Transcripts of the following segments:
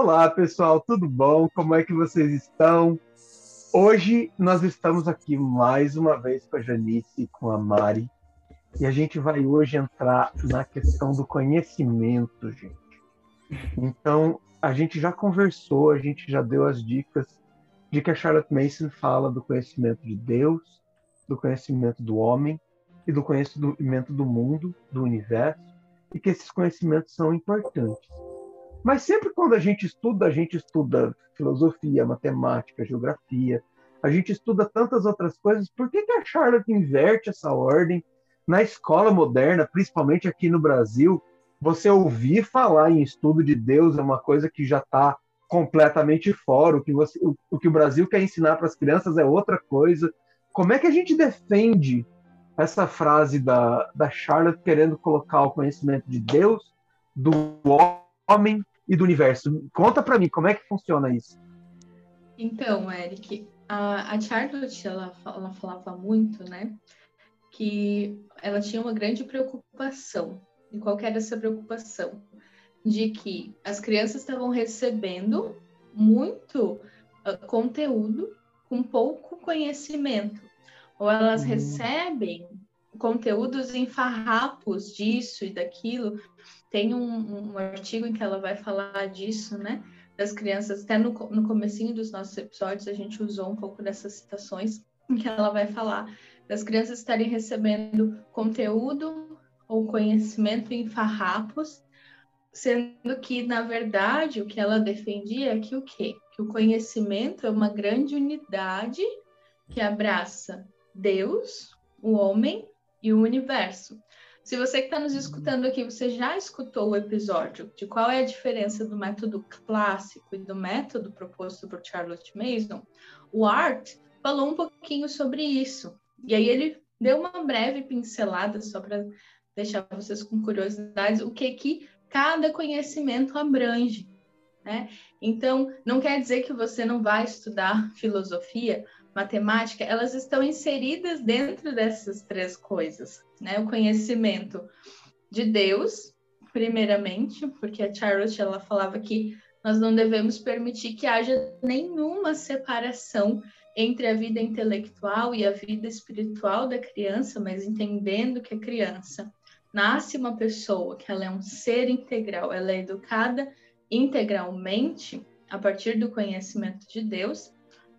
Olá pessoal, tudo bom? Como é que vocês estão? Hoje nós estamos aqui mais uma vez com a Janice e com a Mari e a gente vai hoje entrar na questão do conhecimento, gente. Então, a gente já conversou, a gente já deu as dicas de que a Charlotte Mason fala do conhecimento de Deus, do conhecimento do homem e do conhecimento do mundo, do universo, e que esses conhecimentos são importantes. Mas sempre quando a gente estuda filosofia, matemática, geografia, a gente estuda tantas outras coisas. Por que a Charlotte inverte essa ordem? Na escola moderna, principalmente aqui no Brasil, você ouvir falar em estudo de Deus é uma coisa que já está completamente fora. O que o Brasil quer ensinar para as crianças é outra coisa. Como é que a gente defende essa frase da Charlotte querendo colocar o conhecimento de Deus, do homem e do universo? Conta para mim, como é que funciona isso? Então, Eric, a Charlotte, ela falava muito, né, que ela tinha uma grande preocupação. E qual que era essa preocupação? De que as crianças estavam recebendo muito conteúdo com pouco conhecimento. Ou elas recebem conteúdos em farrapos disso e daquilo. Tem um artigo em que ela vai falar disso, né? Das crianças, até no comecinho dos nossos episódios, a gente usou um pouco dessas citações, em que ela vai falar das crianças estarem recebendo conteúdo ou conhecimento em farrapos, sendo que, na verdade, o que ela defendia é que o quê? Que o conhecimento é uma grande unidade que abraça Deus, o homem e o universo. Se você que está nos escutando aqui, você já escutou o episódio de qual é a diferença do método clássico e do método proposto por Charlotte Mason, o Art falou um pouquinho sobre isso. E aí ele deu uma breve pincelada, só para deixar vocês com curiosidades, o que cada conhecimento abrange, né? Então, não quer dizer que você não vai estudar filosofia, matemática, elas estão inseridas dentro dessas três coisas, né? O conhecimento de Deus, primeiramente, porque a Charlotte, ela falava que nós não devemos permitir que haja nenhuma separação entre a vida intelectual e a vida espiritual da criança, mas entendendo que a criança nasce uma pessoa, que ela é um ser integral, ela é educada integralmente a partir do conhecimento de Deus.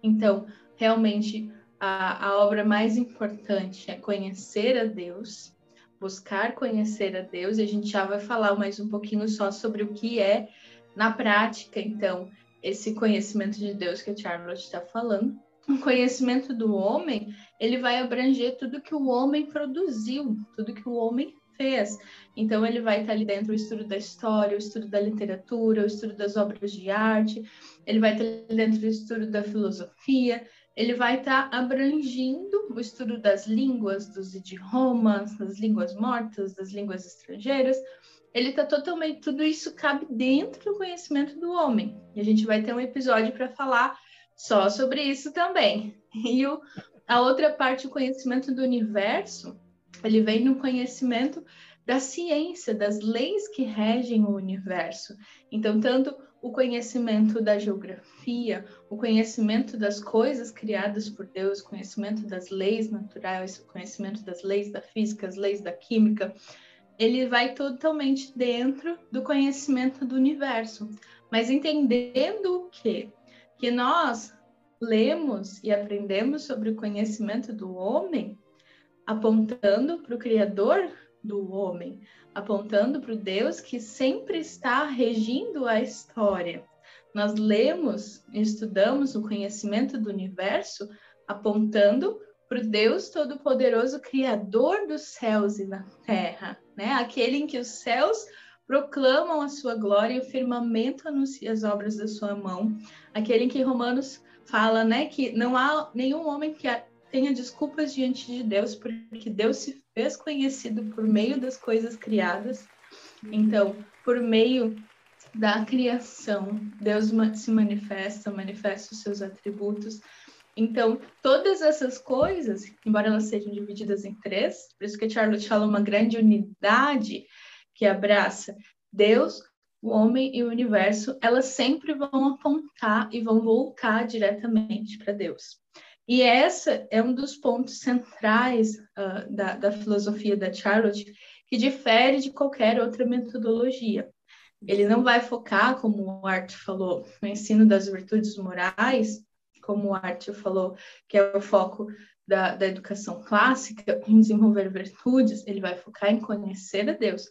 Então, realmente, a obra mais importante é conhecer a Deus, buscar conhecer a Deus, e a gente já vai falar mais um pouquinho só sobre o que é, na prática, então, esse conhecimento de Deus que a Charlotte está falando. O conhecimento do homem, ele vai abranger tudo que o homem produziu, tudo que o homem fez. Então, ele vai estar ali dentro o estudo da história, o estudo da literatura, o estudo das obras de arte, ele vai estar ali dentro o estudo da filosofia, ele vai estar abrangindo o estudo das línguas, dos idiomas, das línguas mortas, das línguas estrangeiras. Ele está totalmente, tudo isso cabe dentro do conhecimento do homem. E a gente vai ter um episódio para falar só sobre isso também. E a outra parte, o conhecimento do universo, ele vem no conhecimento da ciência, das leis que regem o universo. Então, tanto o conhecimento da geografia, o conhecimento das coisas criadas por Deus, o conhecimento das leis naturais, o conhecimento das leis da física, as leis da química, ele vai totalmente dentro do conhecimento do universo. Mas entendendo o quê? Que nós lemos e aprendemos sobre o conhecimento do homem, apontando para o Criador do homem, apontando para o Deus que sempre está regindo a história. Nós lemos e estudamos o conhecimento do universo, apontando para o Deus Todo-Poderoso, Criador dos céus e da terra, né? Aquele em que os céus proclamam a sua glória e o firmamento anuncia as obras da sua mão. Aquele em que Romanos fala, né, que não há nenhum homem que tenha desculpas diante de Deus, porque Deus se fez conhecido por meio das coisas criadas. Então, por meio da criação, Deus se manifesta os seus atributos. Então, todas essas coisas, embora elas sejam divididas em três, por isso que a Charlotte fala uma grande unidade que abraça Deus, o homem e o universo, elas sempre vão apontar e vão voltar diretamente para Deus. E essa é um dos pontos centrais da filosofia da Charlotte, que difere de qualquer outra metodologia. Ele não vai focar, como o Arthur falou, no ensino das virtudes morais, como o Arthur falou, que é o foco da educação clássica, em desenvolver virtudes. Ele vai focar em conhecer a Deus.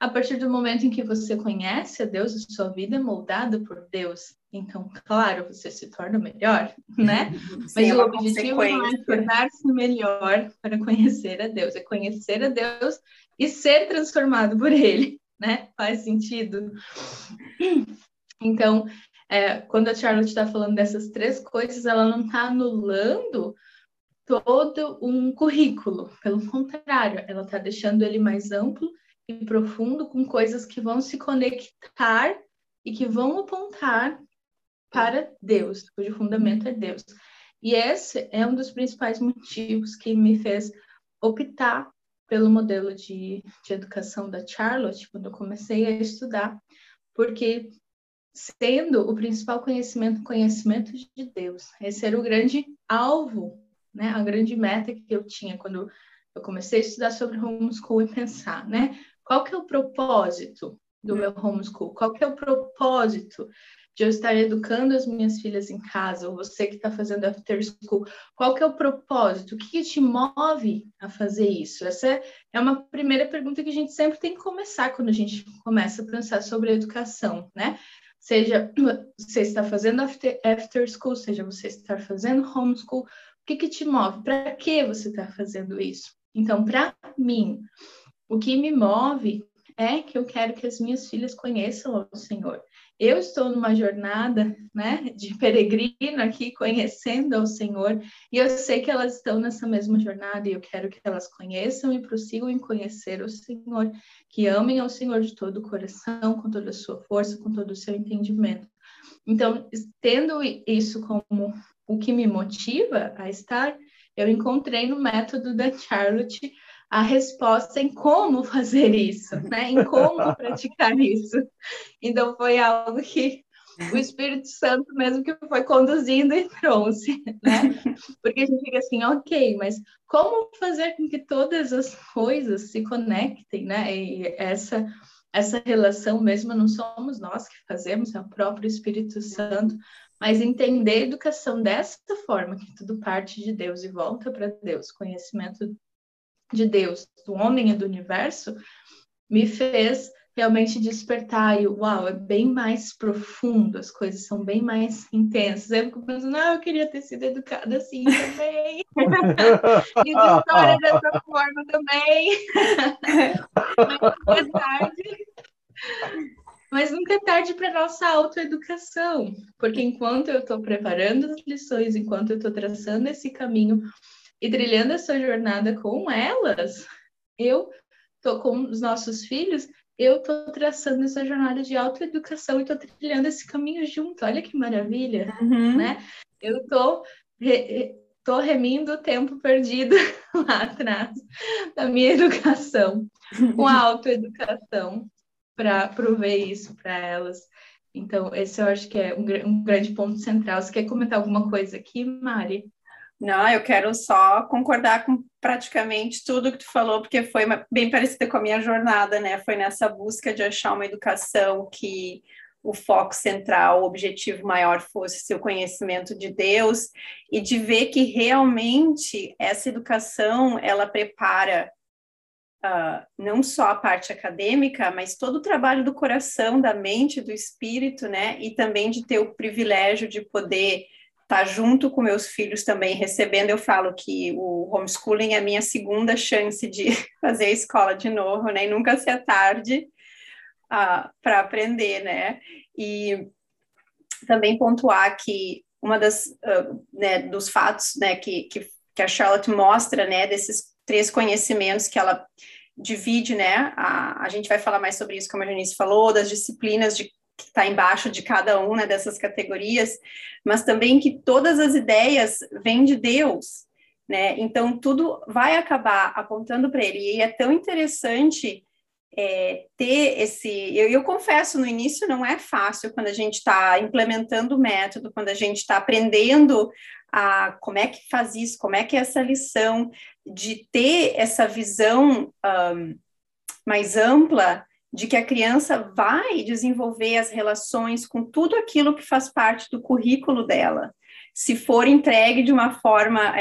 A partir do momento em que você conhece a Deus, a sua vida é moldada por Deus. Então, claro, você se torna melhor, né? Mas sim, o objetivo não é tornar-se melhor para conhecer a Deus. É conhecer a Deus e ser transformado por Ele, né? Faz sentido? Então, quando a Charlotte está falando dessas três coisas, ela não está anulando todo um currículo. Pelo contrário, ela está deixando ele mais amplo e profundo, com coisas que vão se conectar e que vão apontar para Deus, cujo fundamento é Deus. E esse é um dos principais motivos que me fez optar pelo modelo de educação da Charlotte, quando eu comecei a estudar, porque sendo o principal conhecimento de Deus, esse era o grande alvo, né? A grande meta que eu tinha quando eu comecei a estudar sobre homeschool e pensar, né? Qual que é o propósito do meu homeschool? Qual que é o propósito de eu estar educando as minhas filhas em casa? Ou você que está fazendo after school? Qual que é o propósito? O que te move a fazer isso? Essa é uma primeira pergunta que a gente sempre tem que começar quando a gente começa a pensar sobre a educação, né? Seja você está fazendo after school, seja você está fazendo homeschool, o que te move? Para que você está fazendo isso? Então, para mim, o que me move é que eu quero que as minhas filhas conheçam o Senhor. Eu estou numa jornada, né, de peregrino aqui, conhecendo ao Senhor, e eu sei que elas estão nessa mesma jornada, e eu quero que elas conheçam e prossigam em conhecer o Senhor, que amem ao Senhor de todo o coração, com toda a sua força, com todo o seu entendimento. Então, tendo isso como o que me motiva a estar, eu encontrei no método da Charlotte a resposta em como fazer isso, né? Em como praticar isso. Então, foi algo que o Espírito Santo mesmo que foi conduzindo e trouxe, né? Porque a gente fica assim, ok, mas como fazer com que todas as coisas se conectem, né? E essa relação mesmo não somos nós que fazemos, é o próprio Espírito Santo, mas entender a educação dessa forma, que tudo parte de Deus e volta para Deus, conhecimento de Deus, do homem e do universo, me fez realmente despertar e, uau, é bem mais profundo, as coisas são bem mais intensas. Eu fico pensando, eu queria ter sido educada assim também. Fiz história dessa forma também. Mas nunca é tarde para a nossa autoeducação, porque enquanto eu estou preparando as lições, enquanto eu estou traçando esse caminho e trilhando essa jornada com elas, eu tô com os nossos filhos, eu tô traçando essa jornada de autoeducação e tô trilhando esse caminho junto. Olha que maravilha, né? Eu tô remindo o tempo perdido lá atrás da minha educação, com a autoeducação, para prover isso para elas. Então, esse eu acho que é um grande ponto central. Você quer comentar alguma coisa aqui, Mari? Não, eu quero só concordar com praticamente tudo que tu falou, porque foi bem parecida com a minha jornada, né? Foi nessa busca de achar uma educação que o foco central, o objetivo maior fosse seu conhecimento de Deus e de ver que realmente essa educação, ela prepara não só a parte acadêmica, mas todo o trabalho do coração, da mente, do espírito, né? E também de ter o privilégio de poder tá junto com meus filhos também recebendo. Eu falo que o homeschooling é a minha segunda chance de fazer a escola de novo, né? E nunca se é tarde para aprender, né? E também pontuar que uma das, dos fatos, né, que a Charlotte mostra, né, desses três conhecimentos que ela divide, né? A gente vai falar mais sobre isso, como a Janice falou, das disciplinas que está embaixo de cada uma dessas categorias, mas também que todas as ideias vêm de Deus, né? Então, tudo vai acabar apontando para Ele. E é tão interessante ter esse... Eu confesso, no início não é fácil quando a gente está implementando o método, quando a gente está aprendendo a como é que faz isso, como é que é essa lição, de ter essa visão mais ampla de que a criança vai desenvolver as relações com tudo aquilo que faz parte do currículo dela, se for entregue de uma forma...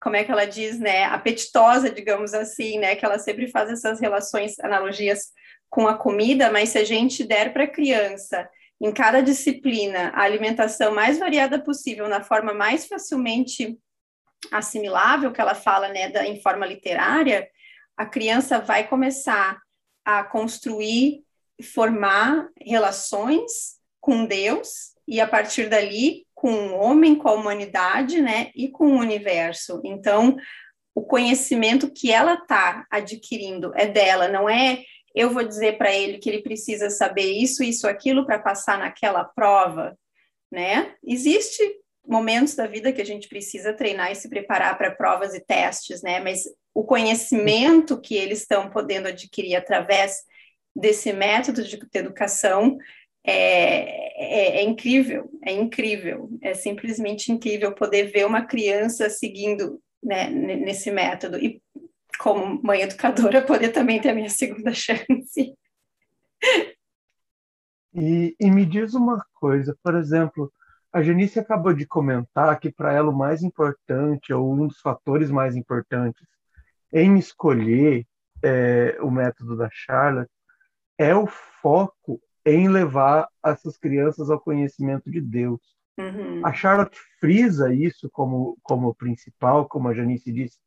como é que ela diz, né, apetitosa, digamos assim, né, que ela sempre faz essas relações, analogias com a comida, mas se a gente der para a criança, em cada disciplina, a alimentação mais variada possível, na forma mais facilmente assimilável, que ela fala, né, em forma literária, a criança vai começar a construir, formar relações com Deus, e a partir dali, com o homem, com a humanidade, né, e com o universo. Então, o conhecimento que ela está adquirindo é dela, não é eu vou dizer para ele que ele precisa saber isso, isso, aquilo para passar naquela prova, né? Existem momentos da vida que a gente precisa treinar e se preparar para provas e testes, né? Mas o conhecimento que eles estão podendo adquirir através desse método de educação é incrível, é incrível, é simplesmente incrível poder ver uma criança seguindo, né, nesse método, e como mãe educadora poder também ter a minha segunda chance. E me diz uma coisa, por exemplo, a Janice acabou de comentar que para ela o mais importante, ou um dos fatores mais importantes em escolher o método da Charlotte é o foco em levar essas crianças ao conhecimento de Deus. Uhum. A Charlotte frisa isso como principal, como a Janice disse,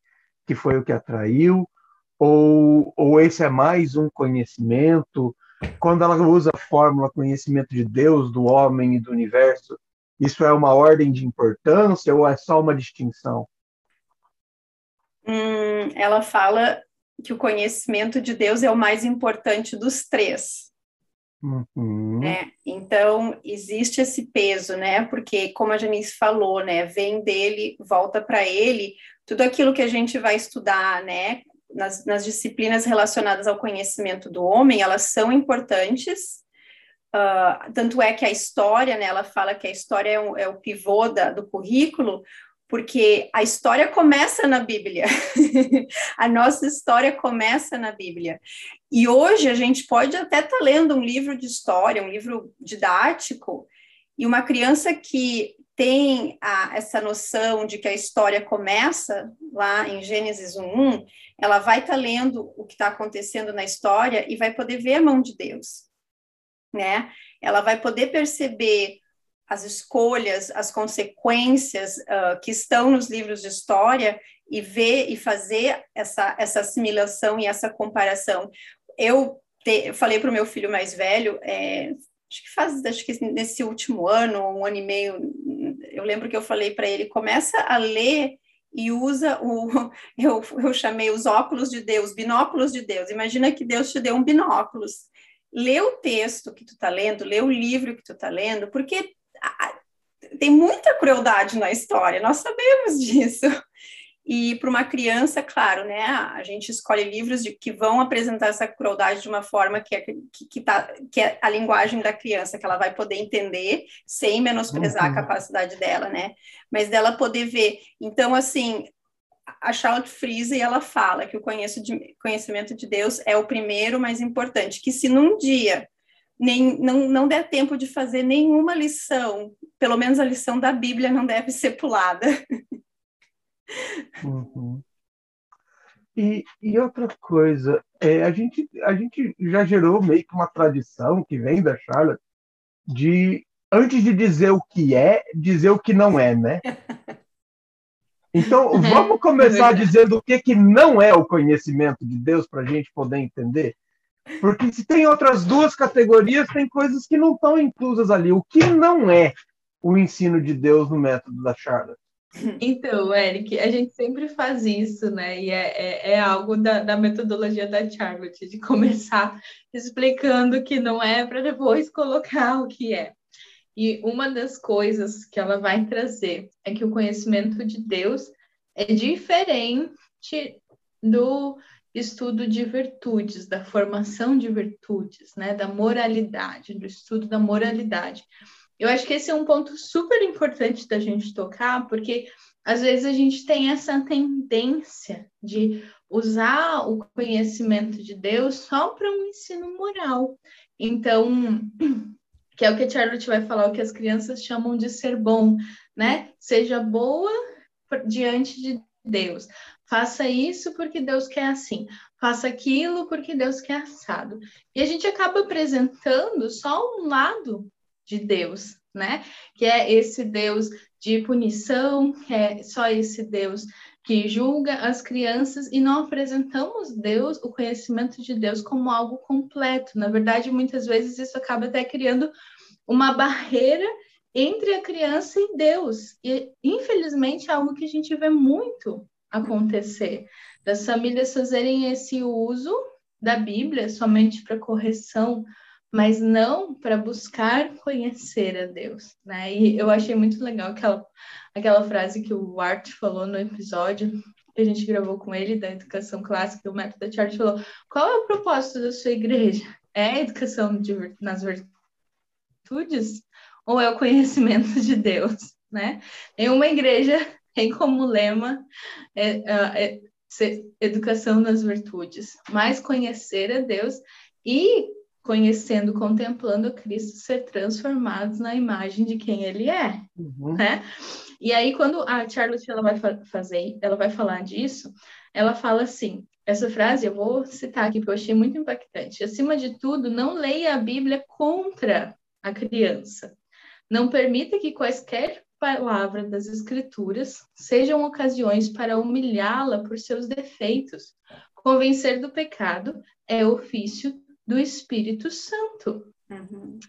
que foi o que atraiu, ou esse é mais um conhecimento? Quando ela usa a fórmula conhecimento de Deus, do homem e do universo, isso é uma ordem de importância ou é só uma distinção? Ela fala que o conhecimento de Deus é o mais importante dos três. Uhum. É, então existe esse peso, né? Porque como a Janice falou, né, vem dele, volta para ele, tudo aquilo que a gente vai estudar, né, nas disciplinas relacionadas ao conhecimento do homem, elas são importantes, tanto é que a história, né, ela fala que a história é o pivô do currículo, porque a história começa na Bíblia, a nossa história começa na Bíblia, e hoje a gente pode até estar lendo um livro de história, um livro didático, e uma criança que tem essa noção de que a história começa lá em Gênesis 1:1, ela vai estar lendo o que está acontecendo na história e vai poder ver a mão de Deus, né? Ela vai poder perceber as escolhas, as consequências que estão nos livros de história e ver e fazer essa assimilação e essa comparação. Eu falei para o meu filho mais velho, acho que nesse último ano, um ano e meio, eu lembro que eu falei para ele, começa a ler e usa eu chamei os óculos de Deus, binóculos de Deus. Imagina que Deus te deu um binóculos. Lê o texto que tu está lendo, lê o livro que tu está lendo, porque tem muita crueldade na história, nós sabemos disso. E para uma criança, claro, né, a gente escolhe livros que vão apresentar essa crueldade de uma forma que é a linguagem da criança, que ela vai poder entender sem menosprezar a capacidade dela, né? Mas dela poder ver. Então, assim, a Charlotte frisa e ela fala que o conhecimento de Deus é o primeiro mais importante, que se num dia não der tempo de fazer nenhuma lição, pelo menos a lição da Bíblia não deve ser pulada. Uhum. E outra coisa, a gente já gerou meio que uma tradição que vem da Charlotte de, antes de dizer o que é, dizer o que não é, né? Então, vamos começar dizendo o que não é o conhecimento de Deus para a gente poder entender? Porque se tem outras duas categorias, tem coisas que não estão inclusas ali. O que não é o ensino de Deus no método da Charlotte? Então, Eric, a gente sempre faz isso, né? E é algo da metodologia da Charlotte, de começar explicando o que não é para depois colocar o que é. E uma das coisas que ela vai trazer é que o conhecimento de Deus é diferente do estudo de virtudes, da formação de virtudes, né, da moralidade, do estudo da moralidade. Eu acho que esse é um ponto super importante da gente tocar, porque às vezes a gente tem essa tendência de usar o conhecimento de Deus só para um ensino moral. Então, que é o que a Charlotte vai falar, o que as crianças chamam de ser bom, né? Seja boa diante de Deus. Faça isso porque Deus quer assim. Faça aquilo porque Deus quer assado. E a gente acaba apresentando só um lado de Deus, né? Que é esse Deus de punição, que é só esse Deus que julga as crianças, e não apresentamos Deus, o conhecimento de Deus, como algo completo. Na verdade, muitas vezes isso acaba até criando uma barreira entre a criança e Deus. E, infelizmente, é algo que a gente vê muito acontecer, das famílias fazerem esse uso da Bíblia somente para correção, mas não para buscar conhecer a Deus, né? E eu achei muito legal aquela frase que o Art falou no episódio que a gente gravou com ele, da educação clássica, o método da Charles falou, qual é o propósito da sua igreja? É a educação nas virtudes ou é o conhecimento de Deus, né? Em uma igreja tem como lema educação nas virtudes, mas conhecer a Deus e conhecendo, contemplando Cristo, ser transformados na imagem de quem ele é, né? E aí, quando a Charlotte ela vai falar disso, ela fala assim, essa frase eu vou citar aqui, porque eu achei muito impactante. Acima de tudo, não leia a Bíblia contra a criança. Não permita que quaisquer palavras das Escrituras sejam ocasiões para humilhá-la por seus defeitos. Convencer do pecado é ofício do Espírito Santo.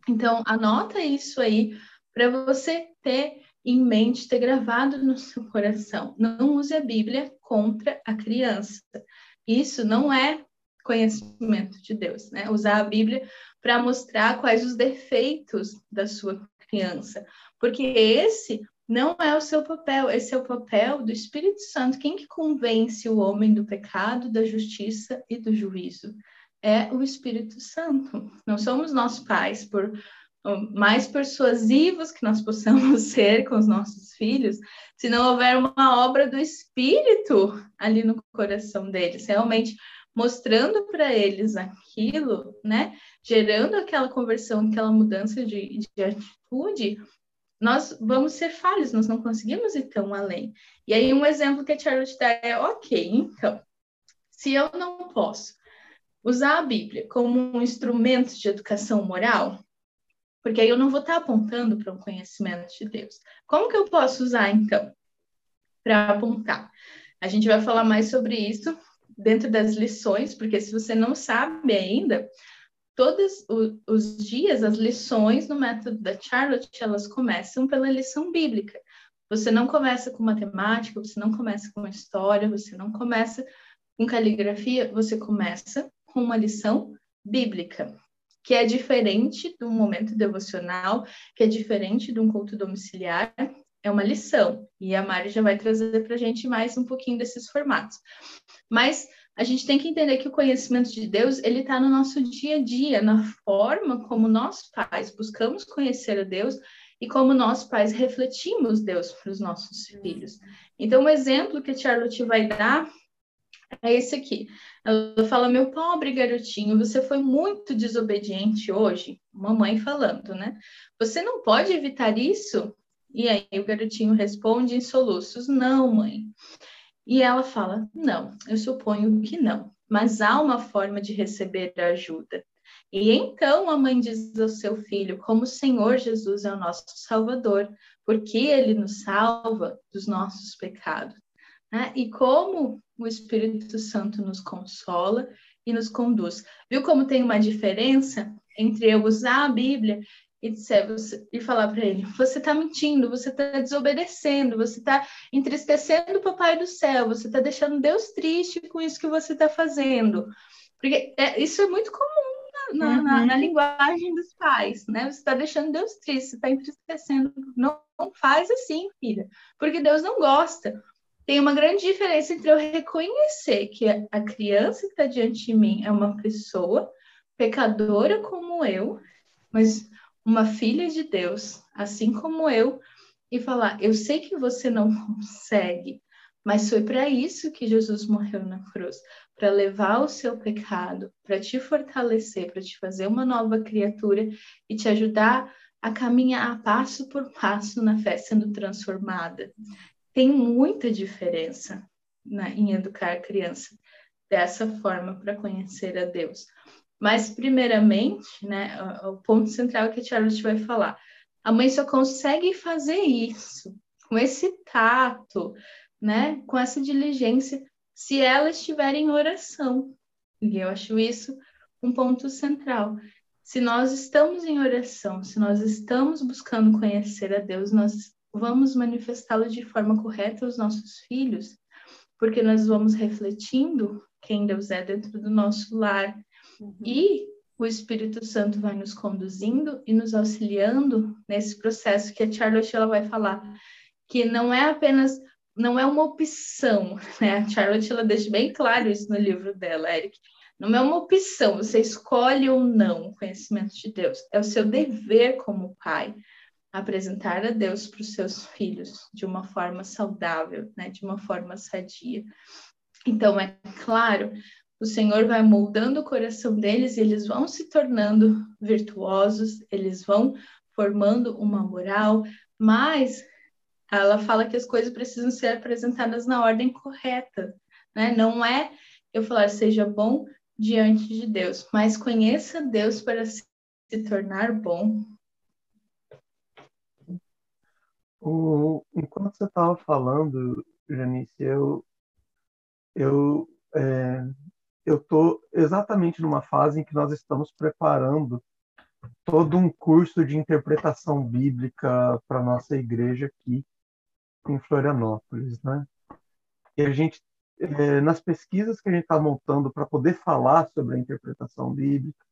Então, anota isso aí para você ter em mente, ter gravado no seu coração. Não use a Bíblia contra a criança. Isso não é conhecimento de Deus, né? Usar a Bíblia para mostrar quais os defeitos da sua criança. Porque esse não é o seu papel, esse é o papel do Espírito Santo. Quem que convence o homem do pecado, da justiça e do juízo? É o Espírito Santo. Não somos nós pais, por mais persuasivos que nós possamos ser com os nossos filhos, se não houver uma obra do Espírito ali no coração deles, realmente mostrando para eles aquilo, né? Gerando aquela conversão, aquela mudança de atitude. Nós vamos ser falhos, nós não conseguimos ir tão além. E aí um exemplo que a Charlotte dá é, ok, então, se eu não posso usar a Bíblia como um instrumento de educação moral, porque aí eu não vou estar apontando para um conhecimento de Deus. Como que eu posso usar, então, para apontar? A gente vai falar mais sobre isso dentro das lições, porque se você não sabe ainda, todos os dias as lições no método da Charlotte, elas começam pela lição bíblica. Você não começa com matemática, você não começa com história, você não começa com caligrafia, você começa com uma lição bíblica, que é diferente de um momento devocional, que é diferente de um culto domiciliar, é uma lição. E a Mari já vai trazer para a gente mais um pouquinho desses formatos. Mas a gente tem que entender que o conhecimento de Deus, ele está no nosso dia a dia, na forma como nós pais buscamos conhecer a Deus e como nós pais refletimos Deus para os nossos filhos. Então, um exemplo que a Charlotte vai dar é esse aqui. Ela fala, meu pobre garotinho, você foi muito desobediente hoje. Mamãe falando, né? Você não pode evitar isso? E aí o garotinho responde em soluços, não, mãe. E ela fala, não, eu suponho que não. Mas há uma forma de receber ajuda. E então a mãe diz ao seu filho, como o Senhor Jesus é o nosso Salvador, porque ele nos salva dos nossos pecados. Né? E como o Espírito Santo nos consola e nos conduz. Viu como tem uma diferença entre eu usar a Bíblia e dizer, e falar para ele, você está mentindo, você está desobedecendo, você está entristecendo o Papai do Céu, você está deixando Deus triste com isso que você está fazendo. Porque isso é muito comum na linguagem dos pais, né? Você está deixando Deus triste, você está entristecendo, não faz assim, filha, porque Deus não gosta. tem uma grande diferença entre eu reconhecer que a criança que está diante de mim é uma pessoa pecadora como eu, mas uma filha de Deus, assim como eu, e falar, eu sei que você não consegue, mas foi para isso que Jesus morreu na cruz, para levar o seu pecado, para te fortalecer, para te fazer uma nova criatura e te ajudar a caminhar a passo por passo na fé sendo transformada. Tem muita diferença em educar a criança dessa forma para conhecer a Deus. Mas, primeiramente, o ponto central que a Charlotte vai falar, a mãe só consegue fazer isso, com esse tato, com essa diligência, se ela estiver em oração. E eu acho isso um ponto central. Se nós estamos em oração, se nós estamos buscando conhecer a Deus, nós vamos manifestá-lo de forma correta aos nossos filhos, porque nós vamos refletindo quem Deus é dentro do nosso lar. E o Espírito Santo vai nos conduzindo e nos auxiliando nesse processo que a Charlotte ela vai falar, que não é apenas, não é uma opção, né? A Charlotte ela deixa bem claro isso no livro dela, Eric. Não é uma opção, você escolhe ou não o conhecimento de Deus. É o seu dever como pai apresentar a Deus para os seus filhos de uma forma saudável, né? De uma forma sadia. Então, é claro, o Senhor vai moldando o coração deles e eles vão se tornando virtuosos, eles vão formando uma moral, mas ela fala que as coisas precisam ser apresentadas na ordem correta, né? Não é eu falar seja bom diante de Deus, mas conheça Deus para se tornar bom. Enquanto você estava falando, Janice, eu estou exatamente numa fase em que nós estamos preparando todo um curso de interpretação bíblica para a nossa igreja aqui em Florianópolis, né? E a gente, nas pesquisas que a gente está montando para poder falar sobre a interpretação bíblica,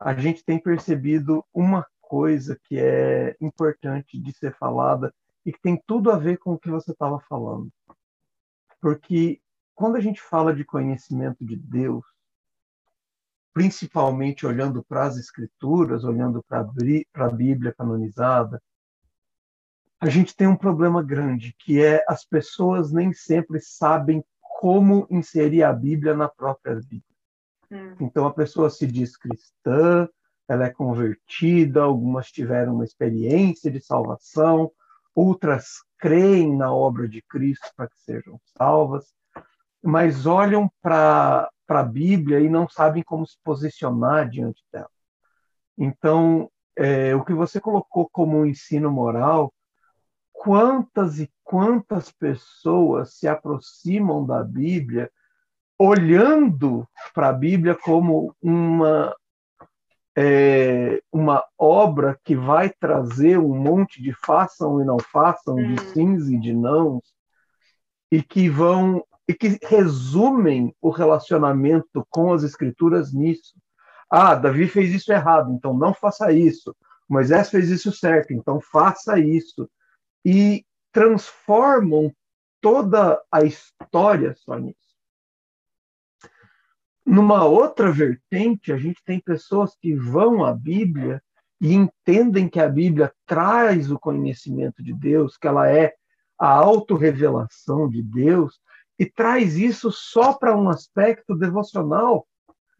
a gente tem percebido uma coisa que é importante de ser falada e que tem tudo a ver com o que você estava falando. Porque quando a gente fala de conhecimento de Deus, principalmente olhando para as Escrituras, olhando para a Bíblia canonizada, a gente tem um problema grande, que é as pessoas nem sempre sabem como inserir a Bíblia na própria vida. Então, a pessoa se diz cristã, ela é convertida, algumas tiveram uma experiência de salvação, outras creem na obra de Cristo para que sejam salvas, mas olham para a Bíblia e não sabem como se posicionar diante dela. Então, o que você colocou como um ensino moral, quantas e quantas pessoas se aproximam da Bíblia olhando para a Bíblia como uma obra que vai trazer um monte de façam e não façam, de sims e de nãos, e que resumem o relacionamento com as Escrituras nisso. Ah, Davi fez isso errado, então não faça isso. Moisés fez isso certo, então faça isso. E transformam toda a história só nisso. Numa outra vertente, a gente tem pessoas que vão à Bíblia e entendem que a Bíblia traz o conhecimento de Deus, que ela é a autorrevelação de Deus, e traz isso só para um aspecto devocional,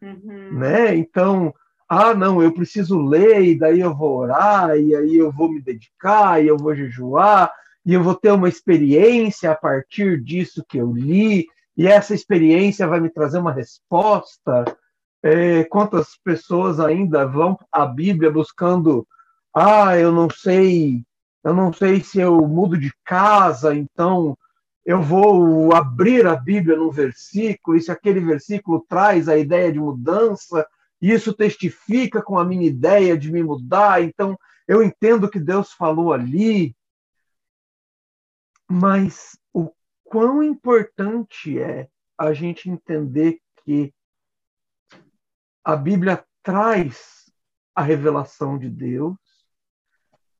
né? Então, não, eu preciso ler, e daí eu vou orar, e aí eu vou me dedicar, e eu vou jejuar, e eu vou ter uma experiência a partir disso que eu li, e essa experiência vai me trazer uma resposta. Quantas pessoas ainda vão à Bíblia buscando, eu não sei se eu mudo de casa, então eu vou abrir a Bíblia num versículo, e se aquele versículo traz a ideia de mudança, isso testifica com a minha ideia de me mudar, então eu entendo que Deus falou ali. Mas o quão importante é a gente entender que a Bíblia traz a revelação de Deus,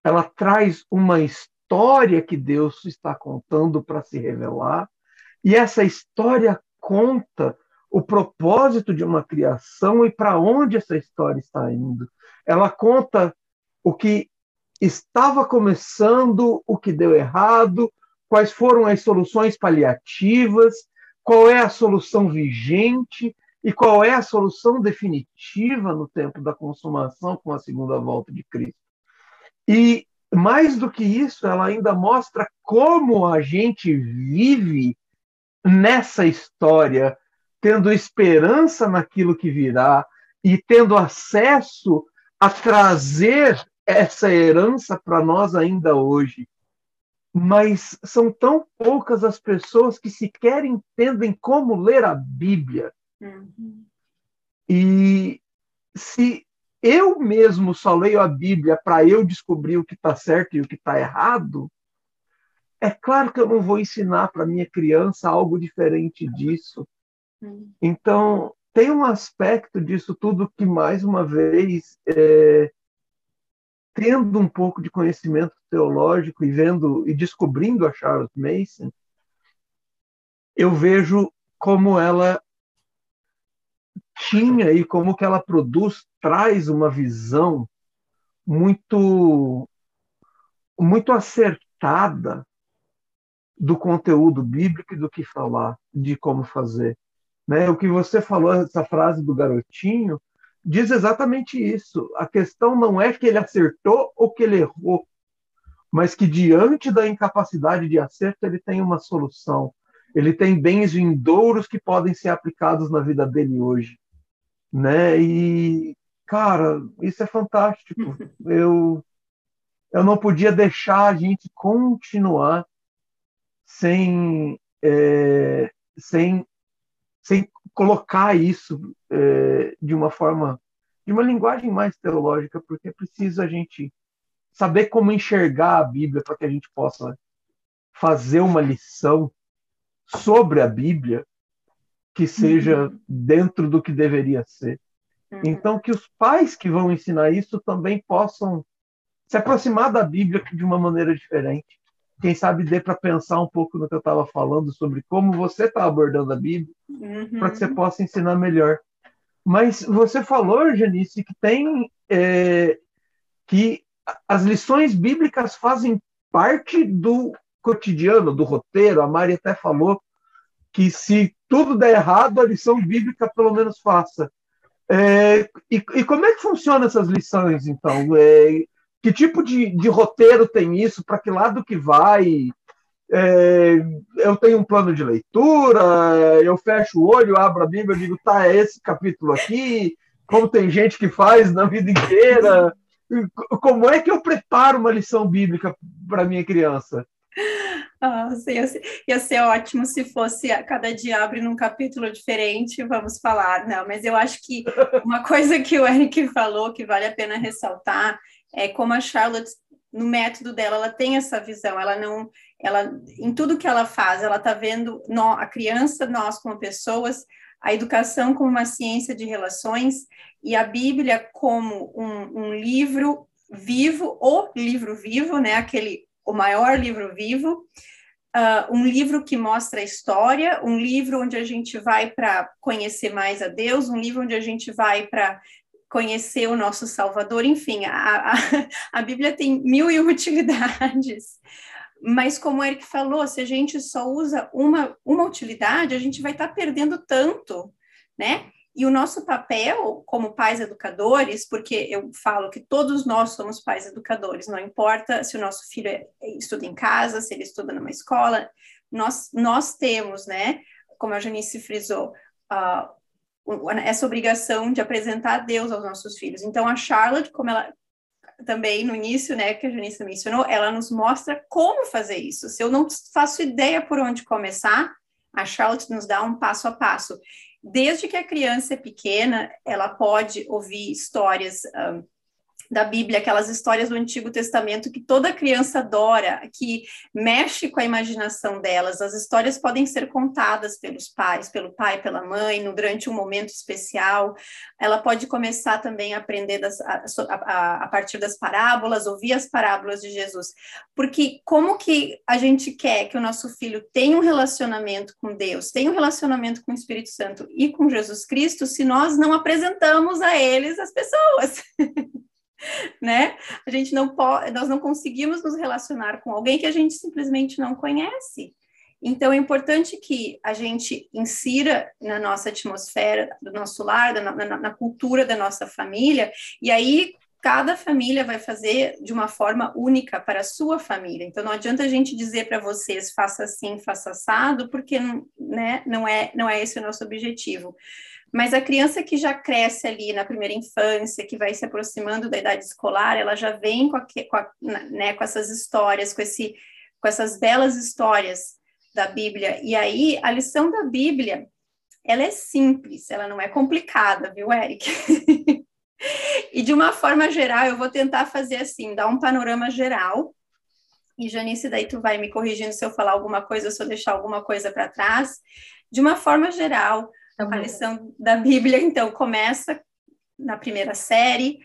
ela traz uma história história que Deus está contando para se revelar, e essa história conta o propósito de uma criação e para onde essa história está indo. Ela conta o que estava começando, o que deu errado, quais foram as soluções paliativas, qual é a solução vigente e qual é a solução definitiva no tempo da consumação com a segunda volta de Cristo. E, mais do que isso, ela ainda mostra como a gente vive nessa história, tendo esperança naquilo que virá e tendo acesso a trazer essa herança para nós ainda hoje. Mas são tão poucas as pessoas que sequer entendem como ler a Bíblia. Uhum. E se eu mesmo só leio a Bíblia para eu descobrir o que está certo e o que está errado, é claro que eu não vou ensinar para minha criança algo diferente disso. Então, tem um aspecto disso tudo que, mais uma vez, tendo um pouco de conhecimento teológico e vendo e descobrindo a Charles Mason, eu vejo como ela tinha e como que ela traz uma visão muito, muito acertada do conteúdo bíblico e do que falar, de como fazer. Né? O que você falou, essa frase do garotinho, diz exatamente isso. A questão não é que ele acertou ou que ele errou, mas que diante da incapacidade de acerto ele tem uma solução. Ele tem bens vindouros que podem ser aplicados na vida dele hoje. Né? E, cara, isso é fantástico. Eu não podia deixar a gente continuar sem colocar isso de uma linguagem mais teológica, porque é preciso a gente saber como enxergar a Bíblia para que a gente possa fazer uma lição sobre a Bíblia que seja dentro do que deveria ser. Então, que os pais que vão ensinar isso também possam se aproximar da Bíblia de uma maneira diferente. Quem sabe dê para pensar um pouco no que eu estava falando sobre como você está abordando a Bíblia, para que você possa ensinar melhor. Mas você falou, Janice, que tem que as lições bíblicas fazem parte do cotidiano, do roteiro. A Mari até falou que se tudo der errado, a lição bíblica pelo menos faça. E como é que funcionam essas lições, então? Que tipo de roteiro tem isso? Para que lado que vai? Eu tenho um plano de leitura, eu fecho o olho, abro a Bíblia e digo, tá, é esse capítulo aqui, como tem gente que faz na vida inteira. Como é que eu preparo uma lição bíblica para minha criança? Ah, ia ser ótimo se fosse cada dia abre num capítulo diferente, vamos falar. Não, mas eu acho que uma coisa que o Eric falou, que vale a pena ressaltar, é como a Charlotte, no método dela, ela tem essa visão, em tudo que ela faz, ela está vendo a criança, nós como pessoas, a educação como uma ciência de relações e a Bíblia como um livro vivo, o livro vivo, né? O maior livro vivo, um livro que mostra a história, um livro onde a gente vai para conhecer mais a Deus, um livro onde a gente vai para conhecer o nosso Salvador, enfim, a Bíblia tem mil e utilidades, mas como o Eric falou, se a gente só usa uma utilidade, a gente vai estar perdendo tanto, né? E o nosso papel como pais educadores, porque eu falo que todos nós somos pais educadores, não importa se o nosso filho estuda em casa, se ele estuda numa escola, nós temos, né? Como a Janice frisou, essa obrigação de apresentar a Deus aos nossos filhos. Então, a Charlotte, como ela também no início, né, que a Janice mencionou, ela nos mostra como fazer isso. Se eu não faço ideia por onde começar, a Charlotte nos dá um passo a passo. Desde que a criança é pequena, ela pode ouvir histórias da Bíblia, aquelas histórias do Antigo Testamento que toda criança adora, que mexe com a imaginação delas. As histórias podem ser contadas pelos pais, pelo pai, pela mãe, durante um momento especial. Ela pode começar também a aprender a partir das parábolas, ouvir as parábolas de Jesus. Porque como que a gente quer que o nosso filho tenha um relacionamento com Deus, tenha um relacionamento com o Espírito Santo e com Jesus Cristo, se nós não apresentamos a eles as pessoas? Né? A gente não pode, nós não conseguimos nos relacionar com alguém que a gente simplesmente não conhece. Então é importante que a gente insira na nossa atmosfera, do nosso lar, na cultura da nossa família, e aí cada família vai fazer de uma forma única para a sua família. Então não adianta a gente dizer para vocês faça assim, faça assado, porque, né, não é esse o nosso objetivo. Mas a criança que já cresce ali na primeira infância, que vai se aproximando da idade escolar, ela já vem com essas histórias, com essas belas histórias da Bíblia. E aí, a lição da Bíblia, ela é simples, ela não é complicada, viu, Eric? E de uma forma geral, eu vou tentar fazer assim, dar um panorama geral. E, Janice, daí tu vai me corrigindo se eu falar alguma coisa, se eu deixar alguma coisa para trás. De uma forma geral... Então, a lição da Bíblia, então, começa na primeira série,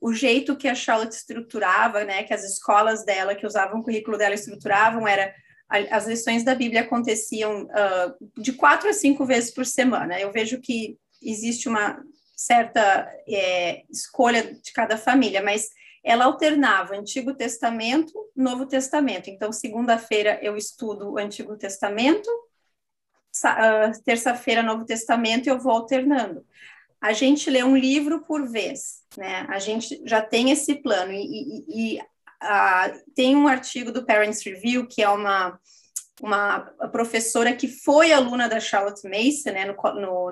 o jeito que a Charlotte estruturava, né, que as escolas dela, que usavam o currículo dela, estruturavam, era, as lições da Bíblia aconteciam de 4 a 5 vezes por semana. Eu vejo que existe uma certa escolha de cada família, mas ela alternava Antigo Testamento, Novo Testamento. Então, segunda-feira eu estudo o Antigo Testamento, terça-feira, Novo Testamento, eu vou alternando. A gente lê um livro por vez, né? A gente já tem esse plano. E tem um artigo do Parents Review, que é uma professora que foi aluna da Charlotte Mason, né,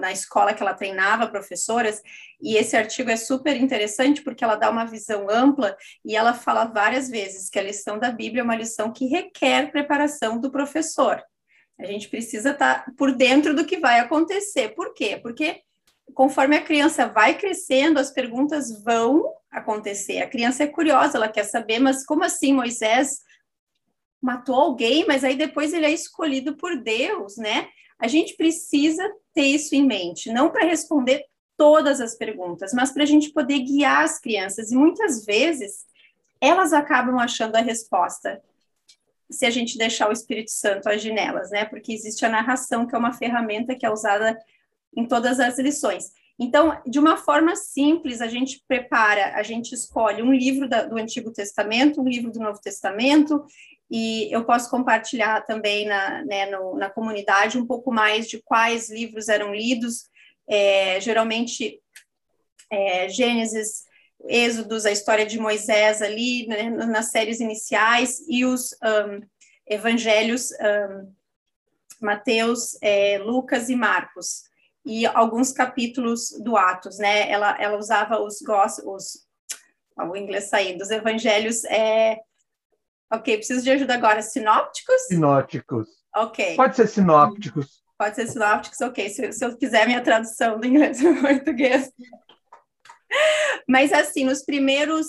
na escola que ela treinava professoras, e esse artigo é super interessante porque ela dá uma visão ampla e ela fala várias vezes que a lição da Bíblia é uma lição que requer preparação do professor. A gente precisa estar por dentro do que vai acontecer. Por quê? Porque conforme a criança vai crescendo, as perguntas vão acontecer. A criança é curiosa, ela quer saber, mas como assim Moisés matou alguém, mas aí depois ele é escolhido por Deus, né? A gente precisa ter isso em mente, não para responder todas as perguntas, mas para a gente poder guiar as crianças. E muitas vezes elas acabam achando a resposta, se a gente deixar o Espírito Santo às janelas, né? Porque existe a narração, que é uma ferramenta que é usada em todas as lições. Então, de uma forma simples, a gente prepara, a gente escolhe um livro do Antigo Testamento, um livro do Novo Testamento, e eu posso compartilhar também na comunidade um pouco mais de quais livros eram lidos, geralmente Gênesis, Êxodos, a história de Moisés ali, né, nas séries iniciais, e os evangelhos, Mateus, Lucas e Marcos, e alguns capítulos do Atos, né? Ela usava o inglês saindo, os evangelhos, preciso de ajuda agora, sinópticos? Sinópticos. Ok. Pode ser sinópticos. Pode ser sinópticos, ok, se eu quiser minha tradução do inglês para o português. Mas assim, nos primeiros,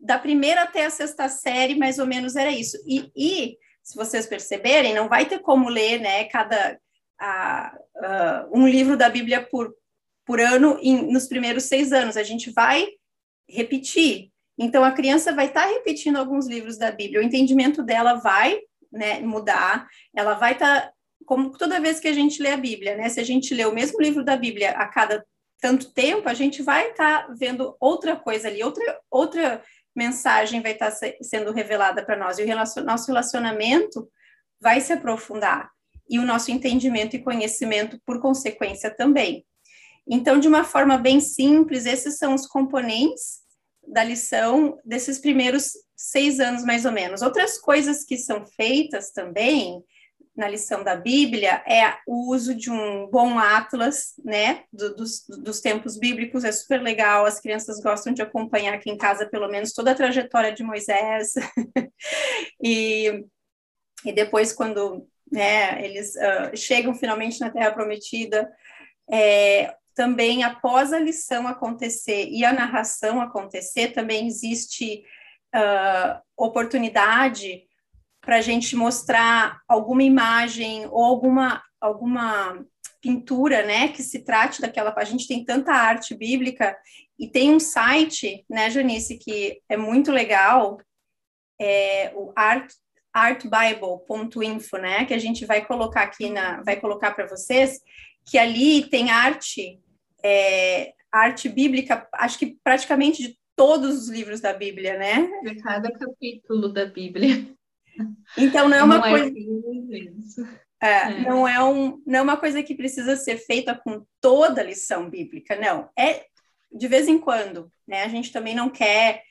da primeira até a sexta série, mais ou menos era isso. E se vocês perceberem, não vai ter como ler, né, um livro da Bíblia por ano nos primeiros 6 anos. A gente vai repetir. Então, a criança vai estar repetindo alguns livros da Bíblia. O entendimento dela vai, né, mudar, ela vai estar, como toda vez que a gente lê a Bíblia, né, se a gente lê o mesmo livro da Bíblia a cada tanto tempo, a gente vai estar vendo outra coisa ali, outra mensagem vai estar sendo revelada para nós, e o nosso relacionamento vai se aprofundar, e o nosso entendimento e conhecimento, por consequência, também. Então, de uma forma bem simples, esses são os componentes da lição desses primeiros 6 anos, mais ou menos. Outras coisas que são feitas também na lição da Bíblia é o uso de um bom atlas, né, dos tempos bíblicos. É super legal, as crianças gostam de acompanhar aqui em casa, pelo menos, toda a trajetória de Moisés, e depois quando, né, eles chegam finalmente na Terra Prometida, também após a lição acontecer e a narração acontecer, também existe oportunidade para a gente mostrar alguma imagem ou alguma pintura, né, que se trate daquela... A gente tem tanta arte bíblica e tem um site, né, Janice, que é muito legal, é o artbible.info, né, que a gente vai colocar aqui, vai colocar para vocês, que ali tem arte bíblica, acho que praticamente de todos os livros da Bíblia, né? De cada capítulo da Bíblia. Então, não é uma coisa... Não é uma coisa que precisa ser feita com toda a lição bíblica, não. É de vez em quando, né? A gente também não quer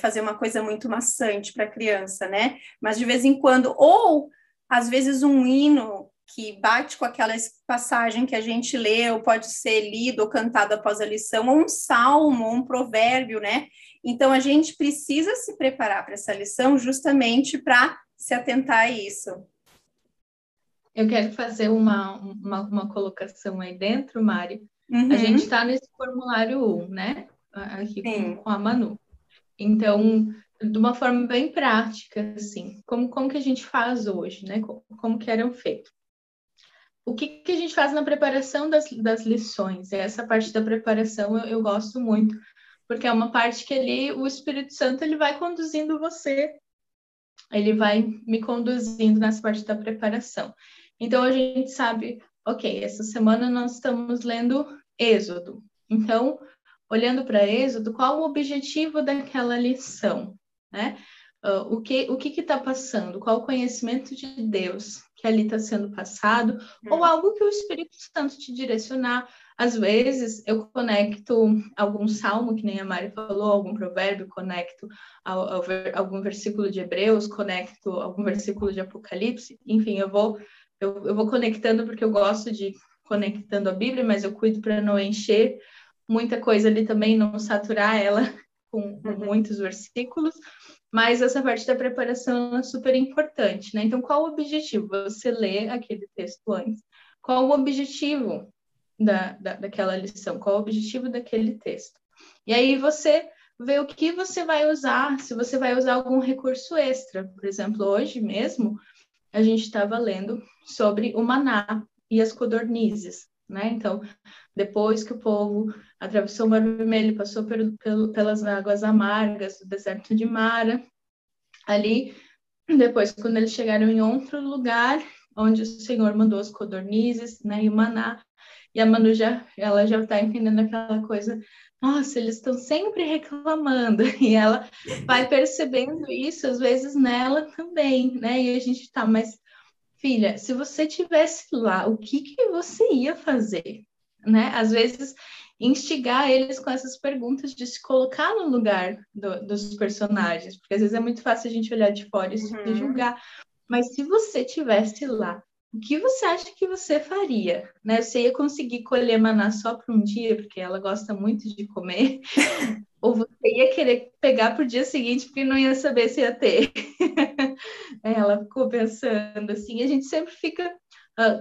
fazer uma coisa muito maçante para a criança, né? Mas de vez em quando, ou às vezes um hino que bate com aquela passagem que a gente leu, pode ser lido ou cantado após a lição, ou um salmo, ou um provérbio, né? Então, a gente precisa se preparar para essa lição justamente para se atentar a isso. Eu quero fazer uma colocação aí dentro, Mari. Uhum. A gente está nesse formulário 1, né? Aqui com a Manu. Então, de uma forma bem prática, assim, como que a gente faz hoje, né? Como que eram feitos? O que a gente faz na preparação das lições? Essa parte da preparação eu gosto muito, porque é uma parte que ali o Espírito Santo ele vai conduzindo você, ele vai me conduzindo nessa parte da preparação. Então, a gente sabe, ok, essa semana nós estamos lendo Êxodo. Então, olhando para Êxodo, qual o objetivo daquela lição, né? O que está passando? Qual o conhecimento de Deus que ali está sendo passado? Ou algo que o Espírito Santo te direcionar. Às vezes, eu conecto algum salmo, que nem a Mari falou, algum provérbio, conecto algum versículo de Hebreus, conecto algum versículo de Apocalipse. Enfim, eu vou conectando porque eu gosto de conectando a Bíblia, mas eu cuido para não encher muita coisa ali também, não saturar ela com muitos versículos. Mas essa parte da preparação é super importante, né? Então, qual o objetivo? Você lê aquele texto antes. Qual o objetivo daquela lição? Qual o objetivo daquele texto? E aí você vê o que você vai usar, se você vai usar algum recurso extra. Por exemplo, hoje mesmo, a gente estava lendo sobre o maná e as codornizes, né? Então, depois que o povo atravessou o Mar Vermelho, passou pelas águas amargas do deserto de Mara, ali, depois, quando eles chegaram em outro lugar, onde o Senhor mandou as codornizes, né, e o maná, e a Manu já está entendendo aquela coisa, nossa, eles estão sempre reclamando, e ela vai percebendo isso, às vezes, nela também, né, e a gente está mais... Filha, se você tivesse lá, o que você ia fazer? Né? Às vezes, instigar eles com essas perguntas de se colocar no lugar dos personagens, porque às vezes é muito fácil a gente olhar de fora e se julgar. Mas se você tivesse lá, o que você acha que você faria? Né? Você ia conseguir colher maná só por um dia, porque ela gosta muito de comer, ou você ia querer pegar para o dia seguinte porque não ia saber se ia ter. Ela ficou pensando assim, a gente sempre fica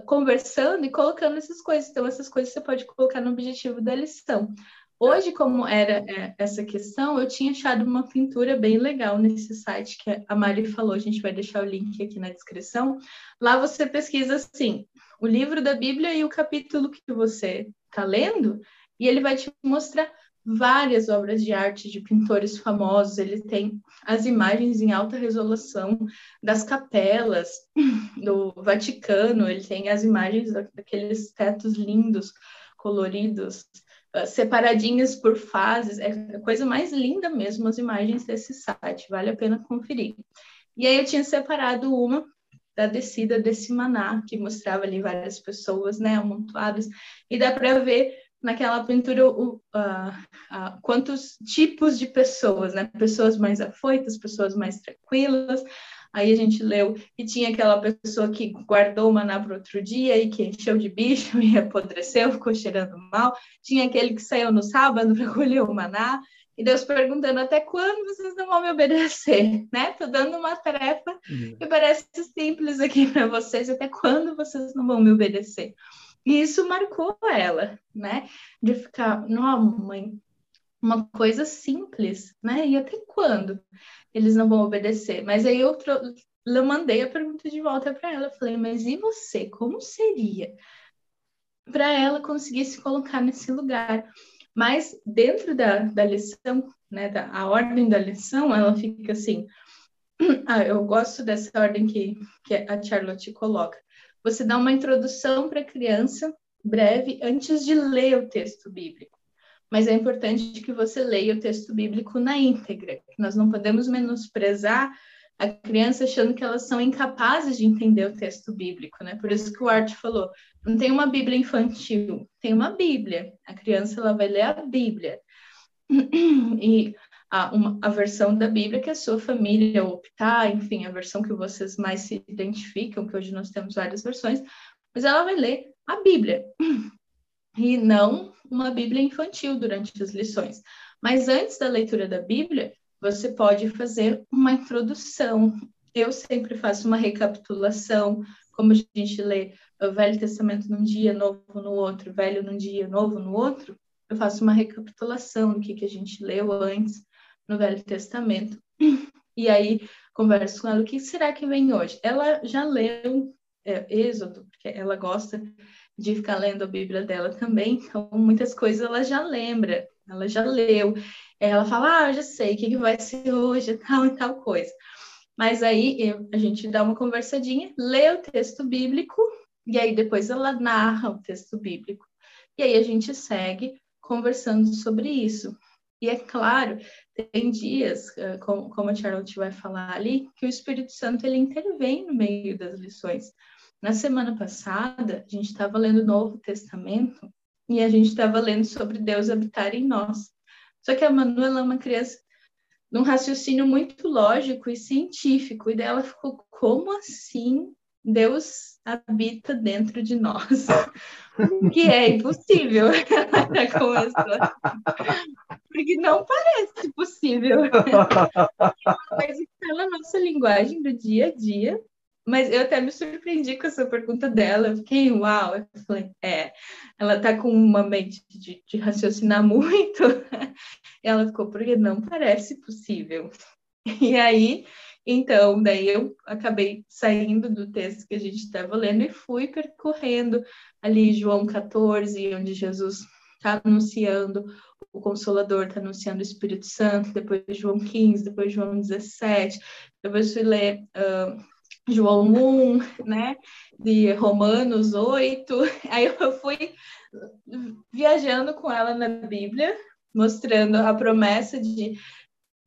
conversando e colocando essas coisas. Então, essas coisas você pode colocar no objetivo da lição. Hoje, como era essa questão, eu tinha achado uma pintura bem legal nesse site que a Mari falou, a gente vai deixar o link aqui na descrição. Lá você pesquisa, assim, o livro da Bíblia e o capítulo que você está lendo, e ele vai te mostrar várias obras de arte de pintores famosos. Ele tem as imagens em alta resolução das capelas do Vaticano, ele tem as imagens daqueles tetos lindos, coloridos, separadinhas por fases, é a coisa mais linda mesmo, as imagens desse site, vale a pena conferir. E aí eu tinha separado uma da descida desse maná, que mostrava ali várias pessoas, né, amontoadas, e dá para ver naquela pintura quantos tipos de pessoas, né? Pessoas mais afoitas, pessoas mais tranquilas. Aí a gente leu e tinha aquela pessoa que guardou o maná para outro dia e que encheu de bicho e apodreceu, ficou cheirando mal. Tinha aquele que saiu no sábado para colher o maná. E Deus perguntando, até quando vocês não vão me obedecer, né? Tô dando uma tarefa que parece simples aqui para vocês. Até quando vocês não vão me obedecer? E isso marcou ela, né? De ficar, não, mãe, uma coisa simples, né? E até quando eles não vão obedecer? Mas aí eu mandei a pergunta de volta para ela. Falei, mas e você? Como seria para ela conseguir se colocar nesse lugar? Mas dentro da lição, né, a ordem da lição, ela fica assim... Ah, eu gosto dessa ordem que a Charlotte coloca. Você dá uma introdução para a criança, breve, antes de ler o texto bíblico. Mas é importante que você leia o texto bíblico na íntegra. Nós não podemos menosprezar a criança achando que elas são incapazes de entender o texto bíblico, né? Por isso que o Art falou, não tem uma Bíblia infantil, tem uma Bíblia. A criança ela vai ler a Bíblia. E a versão da Bíblia que a sua família optar, enfim, a versão que vocês mais se identificam, que hoje nós temos várias versões, mas ela vai ler a Bíblia, e não uma Bíblia infantil durante as lições. Mas antes da leitura da Bíblia, você pode fazer uma introdução. Eu sempre faço uma recapitulação, como a gente lê o Velho Testamento num dia, Novo no outro, Velho num dia, Novo no outro, eu faço uma recapitulação do que a gente leu antes, no Velho Testamento, e aí converso com ela, o que será que vem hoje? Ela já leu Êxodo, porque ela gosta de ficar lendo a Bíblia dela também, então muitas coisas ela já lembra, ela já leu, ela fala, ah, eu já sei, o que vai ser hoje, tal e tal coisa. Mas aí a gente dá uma conversadinha, lê o texto bíblico, e aí depois ela narra o texto bíblico, e aí a gente segue conversando sobre isso. E é claro, tem dias, como a Charlotte vai falar ali, que o Espírito Santo ele intervém no meio das lições. Na semana passada, a gente estava lendo o Novo Testamento e a gente estava lendo sobre Deus habitar em nós. Só que a Manuela é uma criança de um raciocínio muito lógico e científico, e daí ela ficou, como assim Deus habita dentro de nós? Que é impossível. Ela já começou... Porque não parece possível. Mas está na nossa linguagem do dia a dia. Mas eu até me surpreendi com essa pergunta dela. Eu fiquei, uau! Eu falei, ela está com uma mente de raciocinar muito. E ela ficou, porque não parece possível. E aí, então, daí eu acabei saindo do texto que a gente estava lendo e fui percorrendo ali João 14, onde Jesus está anunciando... O Consolador está anunciando o Espírito Santo, depois João 15, depois João 17, depois fui ler João 1, né, de Romanos 8, aí eu fui viajando com ela na Bíblia, mostrando a promessa de,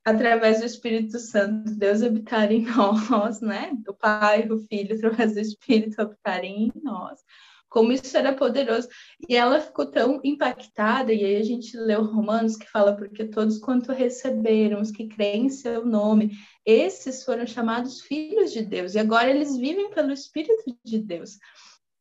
através do Espírito Santo, Deus habitar em nós, né, o Pai, o Filho, através do Espírito habitarem em nós. Como isso era poderoso. E ela ficou tão impactada, e aí a gente leu Romanos, que fala, porque todos quanto receberam, os que creem em seu nome, esses foram chamados filhos de Deus, e agora eles vivem pelo Espírito de Deus.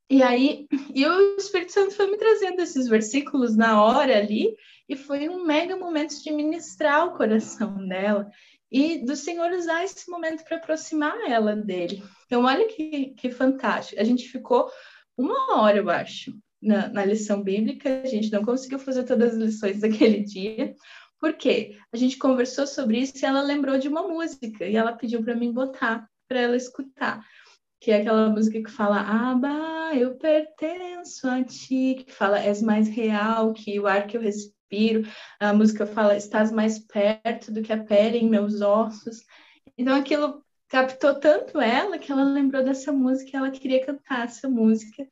E aí, e o Espírito Santo foi me trazendo esses versículos na hora ali, e foi um mega momento de ministrar o coração dela, e do Senhor usar esse momento para aproximar ela dele. Então, olha que fantástico. A gente ficou... uma hora, eu acho, na lição bíblica. A gente não conseguiu fazer todas as lições daquele dia, porque a gente conversou sobre isso e ela lembrou de uma música, e ela pediu para mim botar, para ela escutar, que é aquela música que fala, Abba, eu pertenço a ti, que fala, és mais real que o ar que eu respiro, a música fala, estás mais perto do que a pele em meus ossos. Então aquilo... captou tanto ela que ela lembrou dessa música e ela queria cantar essa música.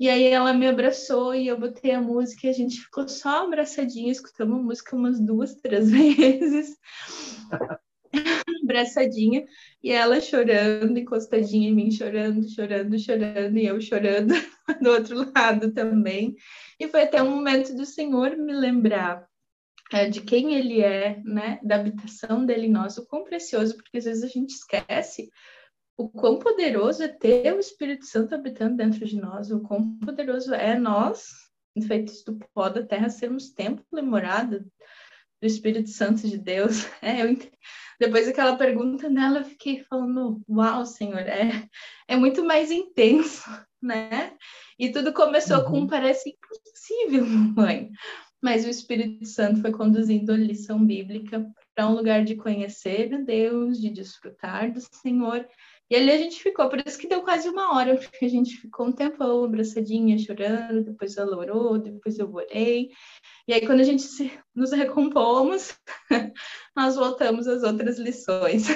E aí ela me abraçou e eu botei a música e a gente ficou só abraçadinha, escutamos a música umas 2, 3 vezes. Abraçadinha. E ela chorando, encostadinha em mim, chorando, chorando, chorando. E eu chorando do outro lado também. E foi até um momento do Senhor me lembrar de quem ele é, né, da habitação dele em nós, o quão precioso, porque às vezes a gente esquece o quão poderoso é ter o Espírito Santo habitando dentro de nós, o quão poderoso é nós, feitos do pó da terra, sermos templo e morada do Espírito Santo de Deus. Depois daquela pergunta dela, eu fiquei falando, uau, Senhor, é muito mais intenso, né? E tudo começou com, parece impossível, mamãe. Mas o Espírito Santo foi conduzindo a lição bíblica para um lugar de conhecer a Deus, de desfrutar do Senhor. E ali a gente ficou, por isso que deu quase uma hora, porque a gente ficou um tempão abraçadinha, chorando, depois ela orou, depois eu orei. E aí quando a gente nos recompomos, nós voltamos às outras lições.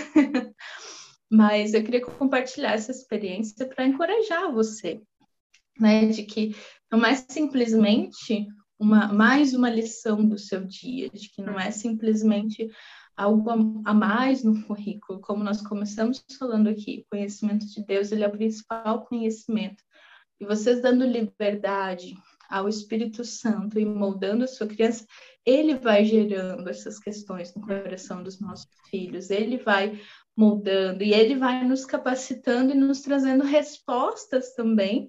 Mas eu queria compartilhar essa experiência para encorajar você, né? De que não é simplesmente mais uma lição do seu dia, de que não é simplesmente algo a mais no currículo, como nós começamos falando aqui. O conhecimento de Deus, ele é o principal conhecimento. E vocês dando liberdade ao Espírito Santo e moldando a sua criança, ele vai gerando essas questões no coração dos nossos filhos, ele vai moldando e ele vai nos capacitando e nos trazendo respostas também,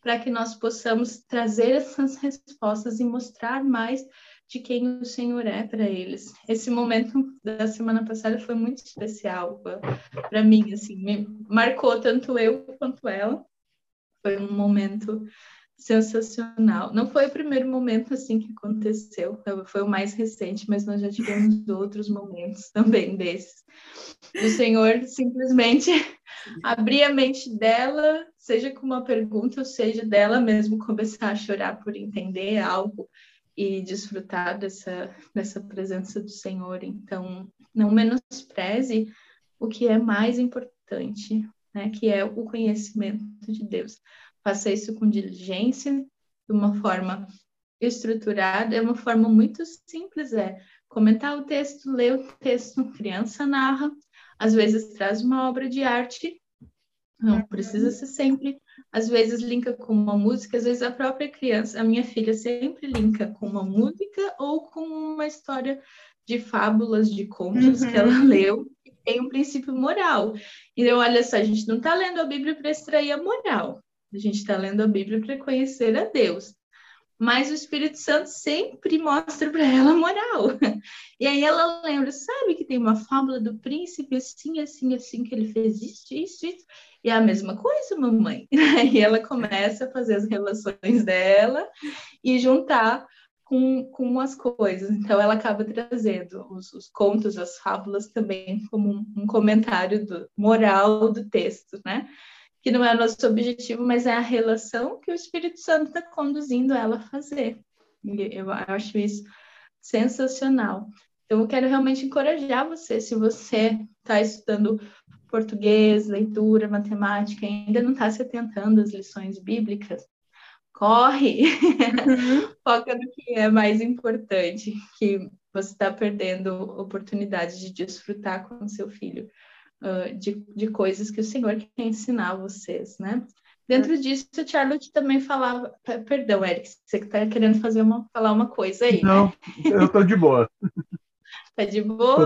para que nós possamos trazer essas respostas e mostrar mais de quem o Senhor é para eles. Esse momento da semana passada foi muito especial para mim, assim, me marcou tanto eu quanto ela. Foi um momento sensacional. Não foi o primeiro momento assim que aconteceu, foi o mais recente, mas nós já tivemos outros momentos também desses. O Senhor simplesmente abrir a mente dela, seja com uma pergunta, ou seja, dela mesmo começar a chorar por entender algo e desfrutar dessa presença do Senhor. Então, não menospreze o que é mais importante, né? Que é o conhecimento de Deus. Faça isso com diligência, de uma forma estruturada, é uma forma muito simples, comentar o texto, ler o texto, criança narra, às vezes traz uma obra de arte, não precisa ser sempre, às vezes linka com uma música, às vezes a própria criança, a minha filha sempre linka com uma música ou com uma história de fábulas, de contos que ela leu, que tem um princípio moral. Então, olha só, a gente não está lendo a Bíblia para extrair a moral, a gente está lendo a Bíblia para conhecer a Deus. Mas o Espírito Santo sempre mostra para ela a moral. E aí ela lembra, sabe que tem uma fábula do príncipe, assim, assim, assim, que ele fez isso, isso, isso. E é a mesma coisa, mamãe. E ela começa a fazer as relações dela e juntar com as coisas. Então ela acaba trazendo os contos, as fábulas também como um comentário moral do texto, né? Que não é o nosso objetivo, mas é a relação que o Espírito Santo está conduzindo ela a fazer. E eu acho isso sensacional. Então, eu quero realmente encorajar você, se você está estudando português, leitura, matemática, e ainda não está se atentando às lições bíblicas, corre! Foca no que é mais importante, que você está perdendo oportunidade de desfrutar com o seu filho. De coisas que o Senhor quer ensinar a vocês, né? Dentro disso, a Charlotte também falava... Perdão, Eric, você que está querendo falar uma coisa aí. Não, né? Eu estou de boa. Está de boa?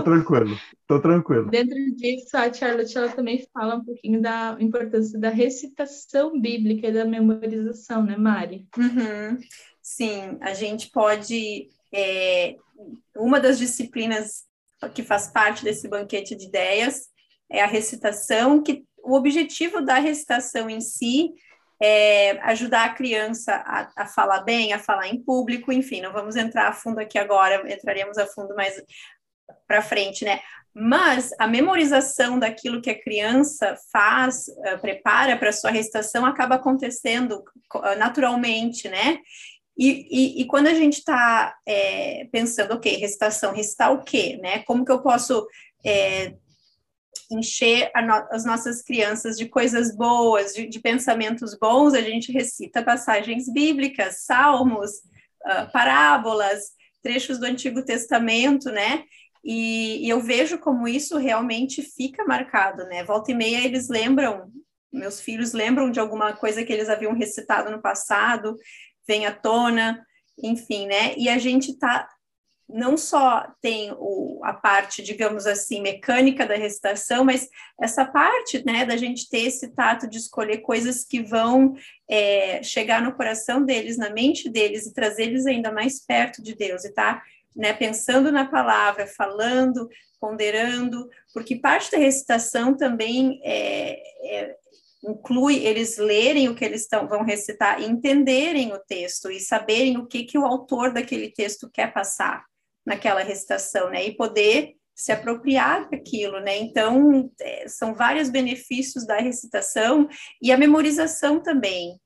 Estou tranquilo. Dentro disso, a Charlotte ela também fala um pouquinho da importância da recitação bíblica e da memorização, né, Mari? Sim, a gente pode... uma das disciplinas que faz parte desse banquete de ideias é a recitação, que o objetivo da recitação em si é ajudar a criança a falar bem, a falar em público, enfim, não vamos entrar a fundo aqui agora, entraremos a fundo mais para frente, né? Mas a memorização daquilo que a criança faz, prepara para sua recitação, acaba acontecendo naturalmente, né? E quando a gente está pensando, ok, recitação, recitar o quê, né? Como que eu posso... encher as nossas crianças de coisas boas, de pensamentos bons, a gente recita passagens bíblicas, salmos, parábolas, trechos do Antigo Testamento, né? E eu vejo como isso realmente fica marcado, né? Volta e meia eles lembram, meus filhos lembram de alguma coisa que eles haviam recitado no passado, vem à tona, enfim, né? E a gente tá... não só tem a parte, digamos assim, mecânica da recitação, mas essa parte, né, da gente ter esse tato de escolher coisas que vão chegar no coração deles, na mente deles e trazê-los ainda mais perto de Deus e tá né? Pensando na palavra, falando, ponderando, porque parte da recitação também inclui eles lerem o que eles vão recitar e entenderem o texto e saberem o que o autor daquele texto quer passar naquela recitação, né? E poder se apropriar daquilo, né? Então, são vários benefícios da recitação e a memorização também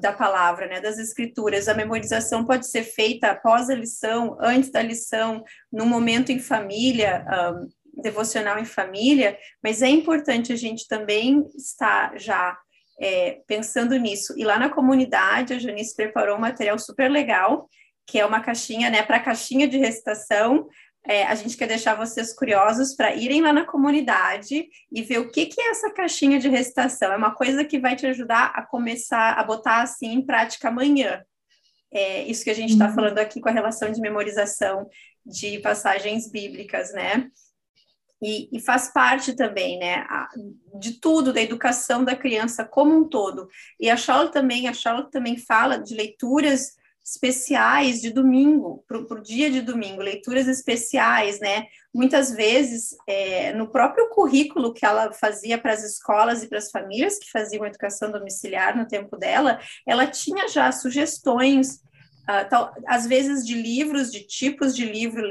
da palavra, né? Das escrituras. A memorização pode ser feita após a lição, antes da lição, num momento em família, devocional em família, mas é importante a gente também estar já pensando nisso. E lá na comunidade, a Janice preparou um material super legal, que é uma caixinha, né? Para a caixinha de recitação. A gente quer deixar vocês curiosos para irem lá na comunidade e ver o que é essa caixinha de recitação. É uma coisa que vai te ajudar a começar a botar assim em prática amanhã. Isso que a gente está falando aqui com a relação de memorização de passagens bíblicas, né? E faz parte também, né, de tudo, da educação da criança como um todo. E a Charlotte também fala de leituras especiais de domingo, para o dia de domingo, leituras especiais, né? Muitas vezes, no próprio currículo que ela fazia para as escolas e para as famílias que faziam educação domiciliar no tempo dela, ela tinha já sugestões, às vezes de livros, de tipos de livro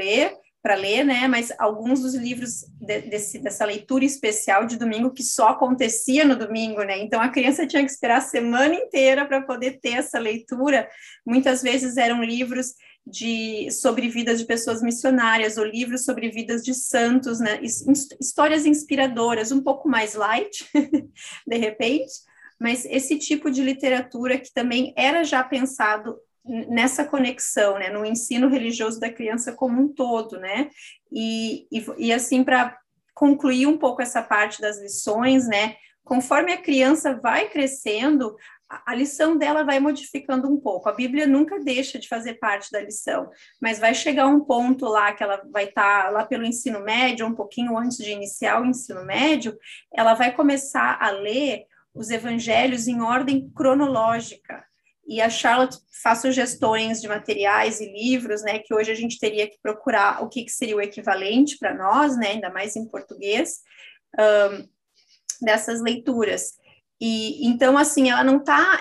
para ler, né? Mas alguns dos livros dessa leitura especial de domingo que só acontecia no domingo, né? Então a criança tinha que esperar a semana inteira para poder ter essa leitura. Muitas vezes eram livros sobre vidas de pessoas missionárias ou livros sobre vidas de santos, né? Histórias inspiradoras, um pouco mais light, de repente, mas esse tipo de literatura que também era já pensado nessa conexão, né, no ensino religioso da criança como um todo, né, e assim, para concluir um pouco essa parte das lições, né, conforme a criança vai crescendo, a lição dela vai modificando um pouco, a Bíblia nunca deixa de fazer parte da lição, mas vai chegar um ponto lá que ela vai estar lá pelo ensino médio, um pouquinho antes de iniciar o ensino médio, ela vai começar a ler os evangelhos em ordem cronológica. E a Charlotte faz sugestões de materiais e livros, né, que hoje a gente teria que procurar o que seria o equivalente para nós, né, ainda mais em português, dessas leituras. E então, assim, ela não está...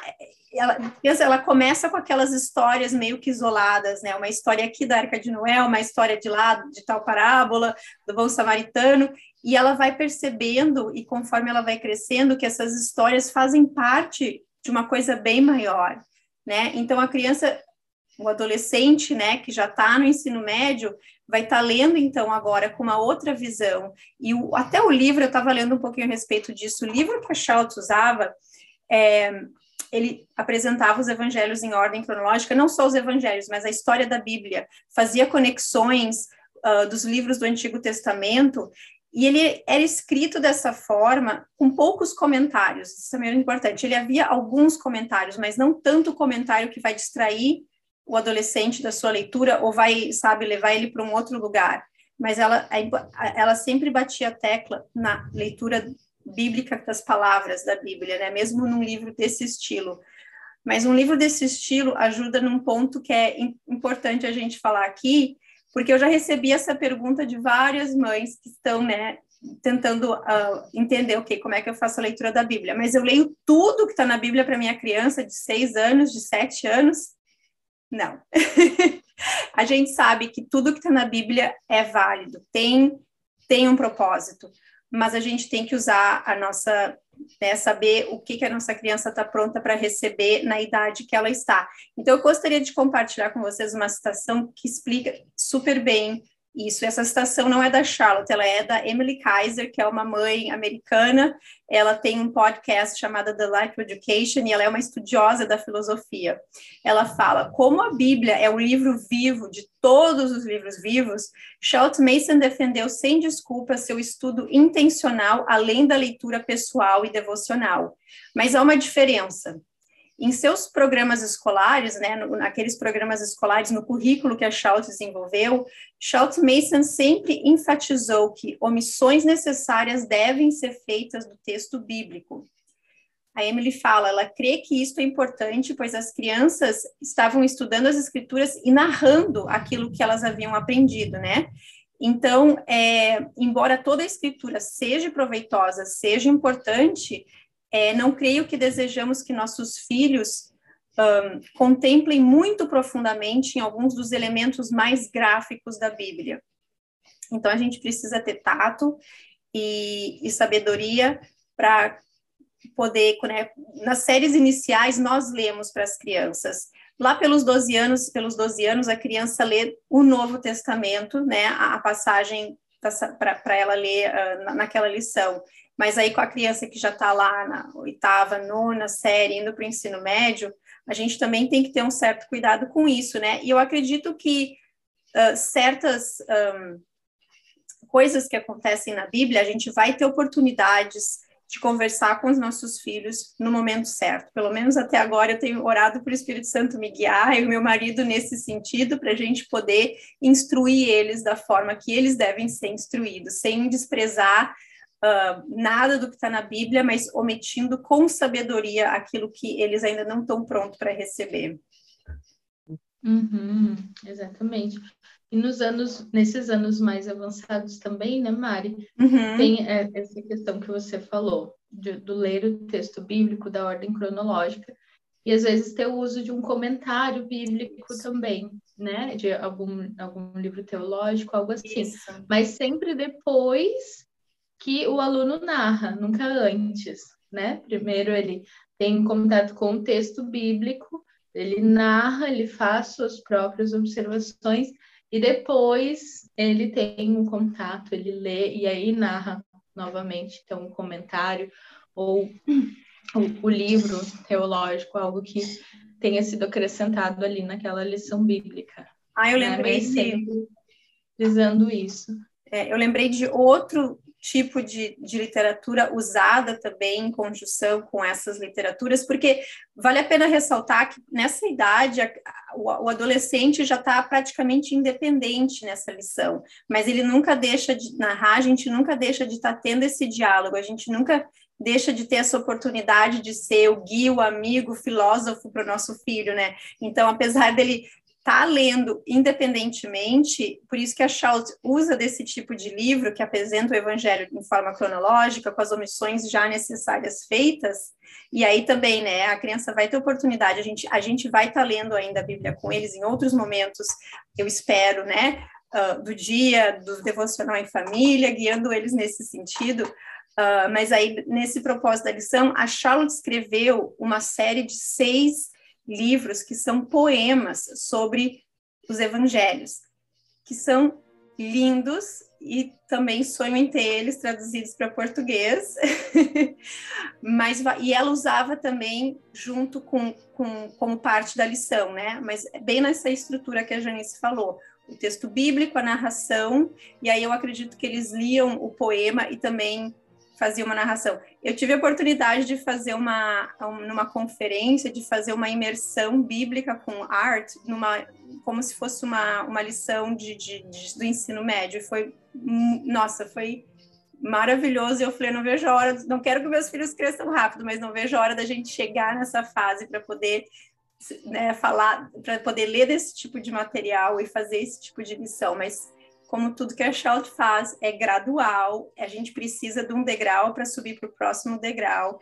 Ela começa com aquelas histórias meio que isoladas, né? Uma história aqui da Arca de Noé, uma história de lá, de tal parábola, do Bom Samaritano, e ela vai percebendo, e conforme ela vai crescendo, que essas histórias fazem parte de uma coisa bem maior. Né? Então, a criança, o adolescente, né, que já está no ensino médio, vai estar lendo, então, agora com uma outra visão. E até o livro, eu estava lendo um pouquinho a respeito disso, o livro que a Charlotte usava, ele apresentava os evangelhos em ordem cronológica, não só os evangelhos, mas a história da Bíblia, fazia conexões dos livros do Antigo Testamento, e ele era escrito dessa forma, com poucos comentários, isso também era importante. Ele havia alguns comentários, mas não tanto comentário que vai distrair o adolescente da sua leitura ou vai, sabe, levar ele para um outro lugar. Mas ela sempre batia a tecla na leitura bíblica das palavras da Bíblia, né? Mesmo num livro desse estilo. Mas um livro desse estilo ajuda num ponto que é importante a gente falar aqui, porque eu já recebi essa pergunta de várias mães que estão, né, tentando entender, ok, como é que eu faço a leitura da Bíblia? Mas eu leio tudo que está na Bíblia para minha criança de 6 anos, de 7 anos? Não. A gente sabe que tudo que está na Bíblia é válido, tem um propósito, mas a gente tem que usar a nossa... Né, saber o que a nossa criança está pronta para receber na idade que ela está. Então, eu gostaria de compartilhar com vocês uma citação que explica super bem isso. Essa citação não é da Charlotte, ela é da Emily Kaiser, que é uma mãe americana. Ela tem um podcast chamado The Life Education e ela é uma estudiosa da filosofia. Ela fala, como a Bíblia é o livro vivo de todos os livros vivos, Charlotte Mason defendeu sem desculpa seu estudo intencional além da leitura pessoal e devocional. Mas há uma diferença. Em seus programas escolares, né, naqueles programas escolares, no currículo que a Charlotte desenvolveu, Charlotte Mason sempre enfatizou que omissões necessárias devem ser feitas do texto bíblico. A Emily fala, ela crê que isto é importante, pois as crianças estavam estudando as escrituras e narrando aquilo que elas haviam aprendido, né? Então, embora toda a escritura seja proveitosa, seja importante, não creio que desejamos que nossos filhos contemplem muito profundamente em alguns dos elementos mais gráficos da Bíblia. Então, a gente precisa ter tato e sabedoria para poder, né, nas séries iniciais, nós lemos para as crianças. Lá pelos 12 anos, a criança lê o Novo Testamento, né, a passagem para ela ler naquela lição. Mas aí com a criança que já está lá na 8ª, 9ª série, indo para o ensino médio, a gente também tem que ter um certo cuidado com isso, né? E eu acredito que certas coisas que acontecem na Bíblia, a gente vai ter oportunidades de conversar com os nossos filhos no momento certo. Pelo menos até agora eu tenho orado para o Espírito Santo me guiar e o meu marido nesse sentido, para a gente poder instruir eles da forma que eles devem ser instruídos, sem desprezar nada do que está na Bíblia, mas omitindo com sabedoria aquilo que eles ainda não estão prontos para receber. Uhum, exatamente. E nesses anos mais avançados também, né, Mari? Uhum. Tem essa questão que você falou, do ler o texto bíblico, da ordem cronológica, e às vezes ter o uso de um comentário bíblico também, né? De algum livro teológico, algo assim. Isso. Mas sempre depois que o aluno narra, nunca antes, né? Primeiro ele tem contato com o texto bíblico, ele narra, ele faz suas próprias observações e depois ele tem um contato, ele lê e aí narra novamente, então um comentário ou o livro teológico, algo que tenha sido acrescentado ali naquela lição bíblica. Ah, eu lembrei de... Dizendo isso. Eu lembrei de outro tipo de literatura usada também em conjunção com essas literaturas, porque vale a pena ressaltar que nessa idade o adolescente já está praticamente independente nessa lição, mas ele nunca deixa de narrar, a gente nunca deixa de estar tendo esse diálogo, a gente nunca deixa de ter essa oportunidade de ser o guia, o amigo, o filósofo para o nosso filho, né? Então, apesar dele está lendo independentemente, por isso que a Schaus usa desse tipo de livro que apresenta o evangelho em forma cronológica, com as omissões já necessárias feitas, e aí também, né, a criança vai ter oportunidade, a gente vai estar lendo ainda a Bíblia com eles em outros momentos, eu espero, né, do dia, do devocional em família, guiando eles nesse sentido, mas aí, nesse propósito da lição, a Schaus escreveu uma série de 6 livros que são poemas sobre os evangelhos, que são lindos e também sonho em ter eles traduzidos para português. Mas, e ela usava também junto como parte da lição, né? Mas bem nessa estrutura que a Janice falou, o texto bíblico, a narração, e aí eu acredito que eles liam o poema e também fazia uma narração. Eu tive a oportunidade de fazer numa conferência, de fazer uma imersão bíblica com arte, como se fosse uma lição do ensino médio. Foi maravilhoso. Eu falei, não vejo a hora, não quero que meus filhos cresçam rápido, mas não vejo a hora da gente chegar nessa fase para poder, né, falar, para poder ler desse tipo de material e fazer esse tipo de lição, mas como tudo que a Schaus faz, é gradual, a gente precisa de um degrau para subir para o próximo degrau,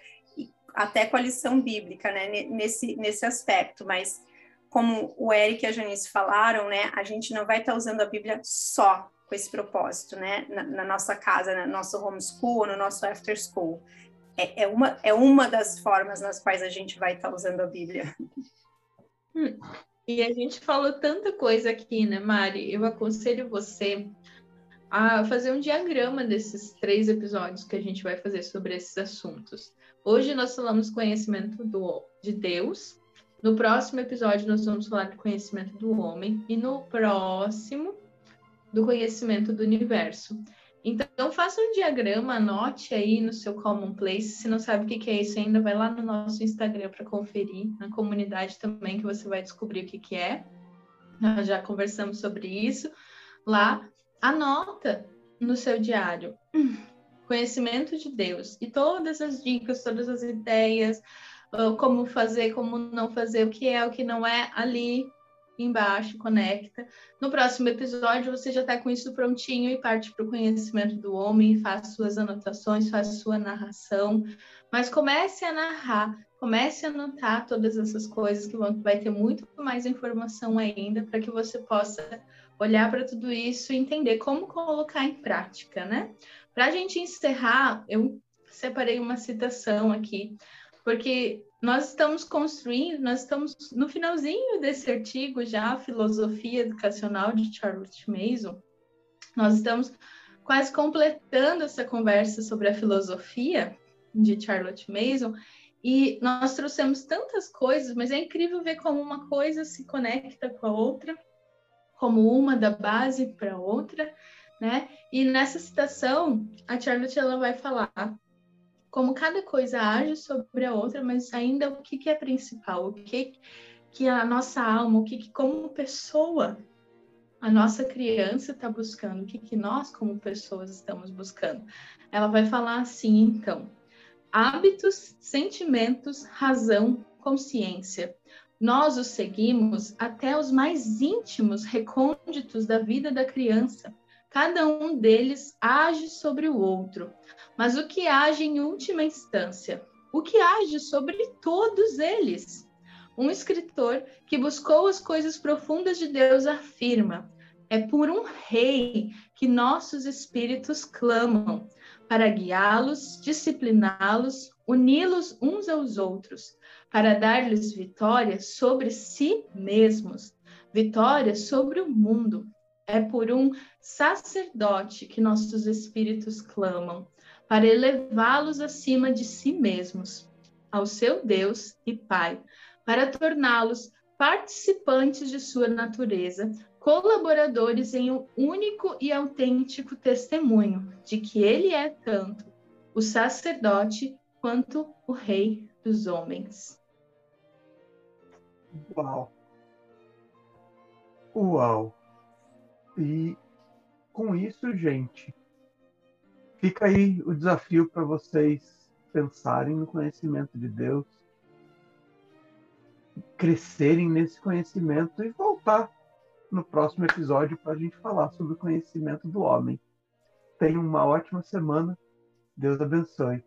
até com a lição bíblica, né, nesse aspecto, mas como o Eric e a Janice falaram, né, a gente não vai estar usando a Bíblia só com esse propósito, né, na nossa casa, no nosso homeschool, no nosso after school, é uma das formas nas quais a gente vai estar usando a Bíblia. E a gente falou tanta coisa aqui, né, Mari? Eu aconselho você a fazer um diagrama desses 3 episódios que a gente vai fazer sobre esses assuntos. Hoje nós falamos conhecimento de Deus. No próximo episódio nós vamos falar do conhecimento do homem. E no próximo, do conhecimento do universo. Então, faça um diagrama, anote aí no seu Common Place. Se não sabe o que é isso ainda, vai lá no nosso Instagram para conferir, na comunidade também, que você vai descobrir o que é. Nós já conversamos sobre isso. Lá, anota no seu diário conhecimento de Deus. E todas as dicas, todas as ideias, como fazer, como não fazer, o que não é, ali embaixo, conecta. No próximo episódio você já está com isso prontinho e parte para o conhecimento do homem, faz suas anotações, faz sua narração, mas comece a narrar, comece a anotar todas essas coisas que vai ter muito mais informação ainda para que você possa olhar para tudo isso e entender como colocar em prática, né? Para a gente encerrar, eu separei uma citação aqui, porque nós estamos construindo, nós estamos no finalzinho desse artigo já, a filosofia educacional de Charles Mason, nós estamos quase completando essa conversa sobre a filosofia de Charles Mason, e nós trouxemos tantas coisas, mas é incrível ver como uma coisa se conecta com a outra, como uma da base para a outra, né? E nessa citação, a Charlotte ela vai falar como cada coisa age sobre a outra, mas ainda o que é principal, o que a nossa alma, o que como pessoa a nossa criança está buscando, o que nós como pessoas estamos buscando. Ela vai falar assim, então, hábitos, sentimentos, razão, consciência. Nós os seguimos até os mais íntimos recônditos da vida da criança. Cada um deles age sobre o outro, mas o que age em última instância? O que age sobre todos eles? Um escritor que buscou as coisas profundas de Deus afirma: é por um rei que nossos espíritos clamam, para guiá-los, discipliná-los, uni-los uns aos outros, para dar-lhes vitória sobre si mesmos, vitória sobre o mundo. É por um sacerdote que nossos espíritos clamam, para elevá-los acima de si mesmos, ao seu Deus e Pai, para torná-los participantes de sua natureza, colaboradores em um único e autêntico testemunho de que ele é tanto o sacerdote quanto o Rei dos homens. Uau! Uau! E com isso, gente, fica aí o desafio para vocês pensarem no conhecimento de Deus, crescerem nesse conhecimento e voltar no próximo episódio para a gente falar sobre o conhecimento do homem. Tenham uma ótima semana. Deus abençoe.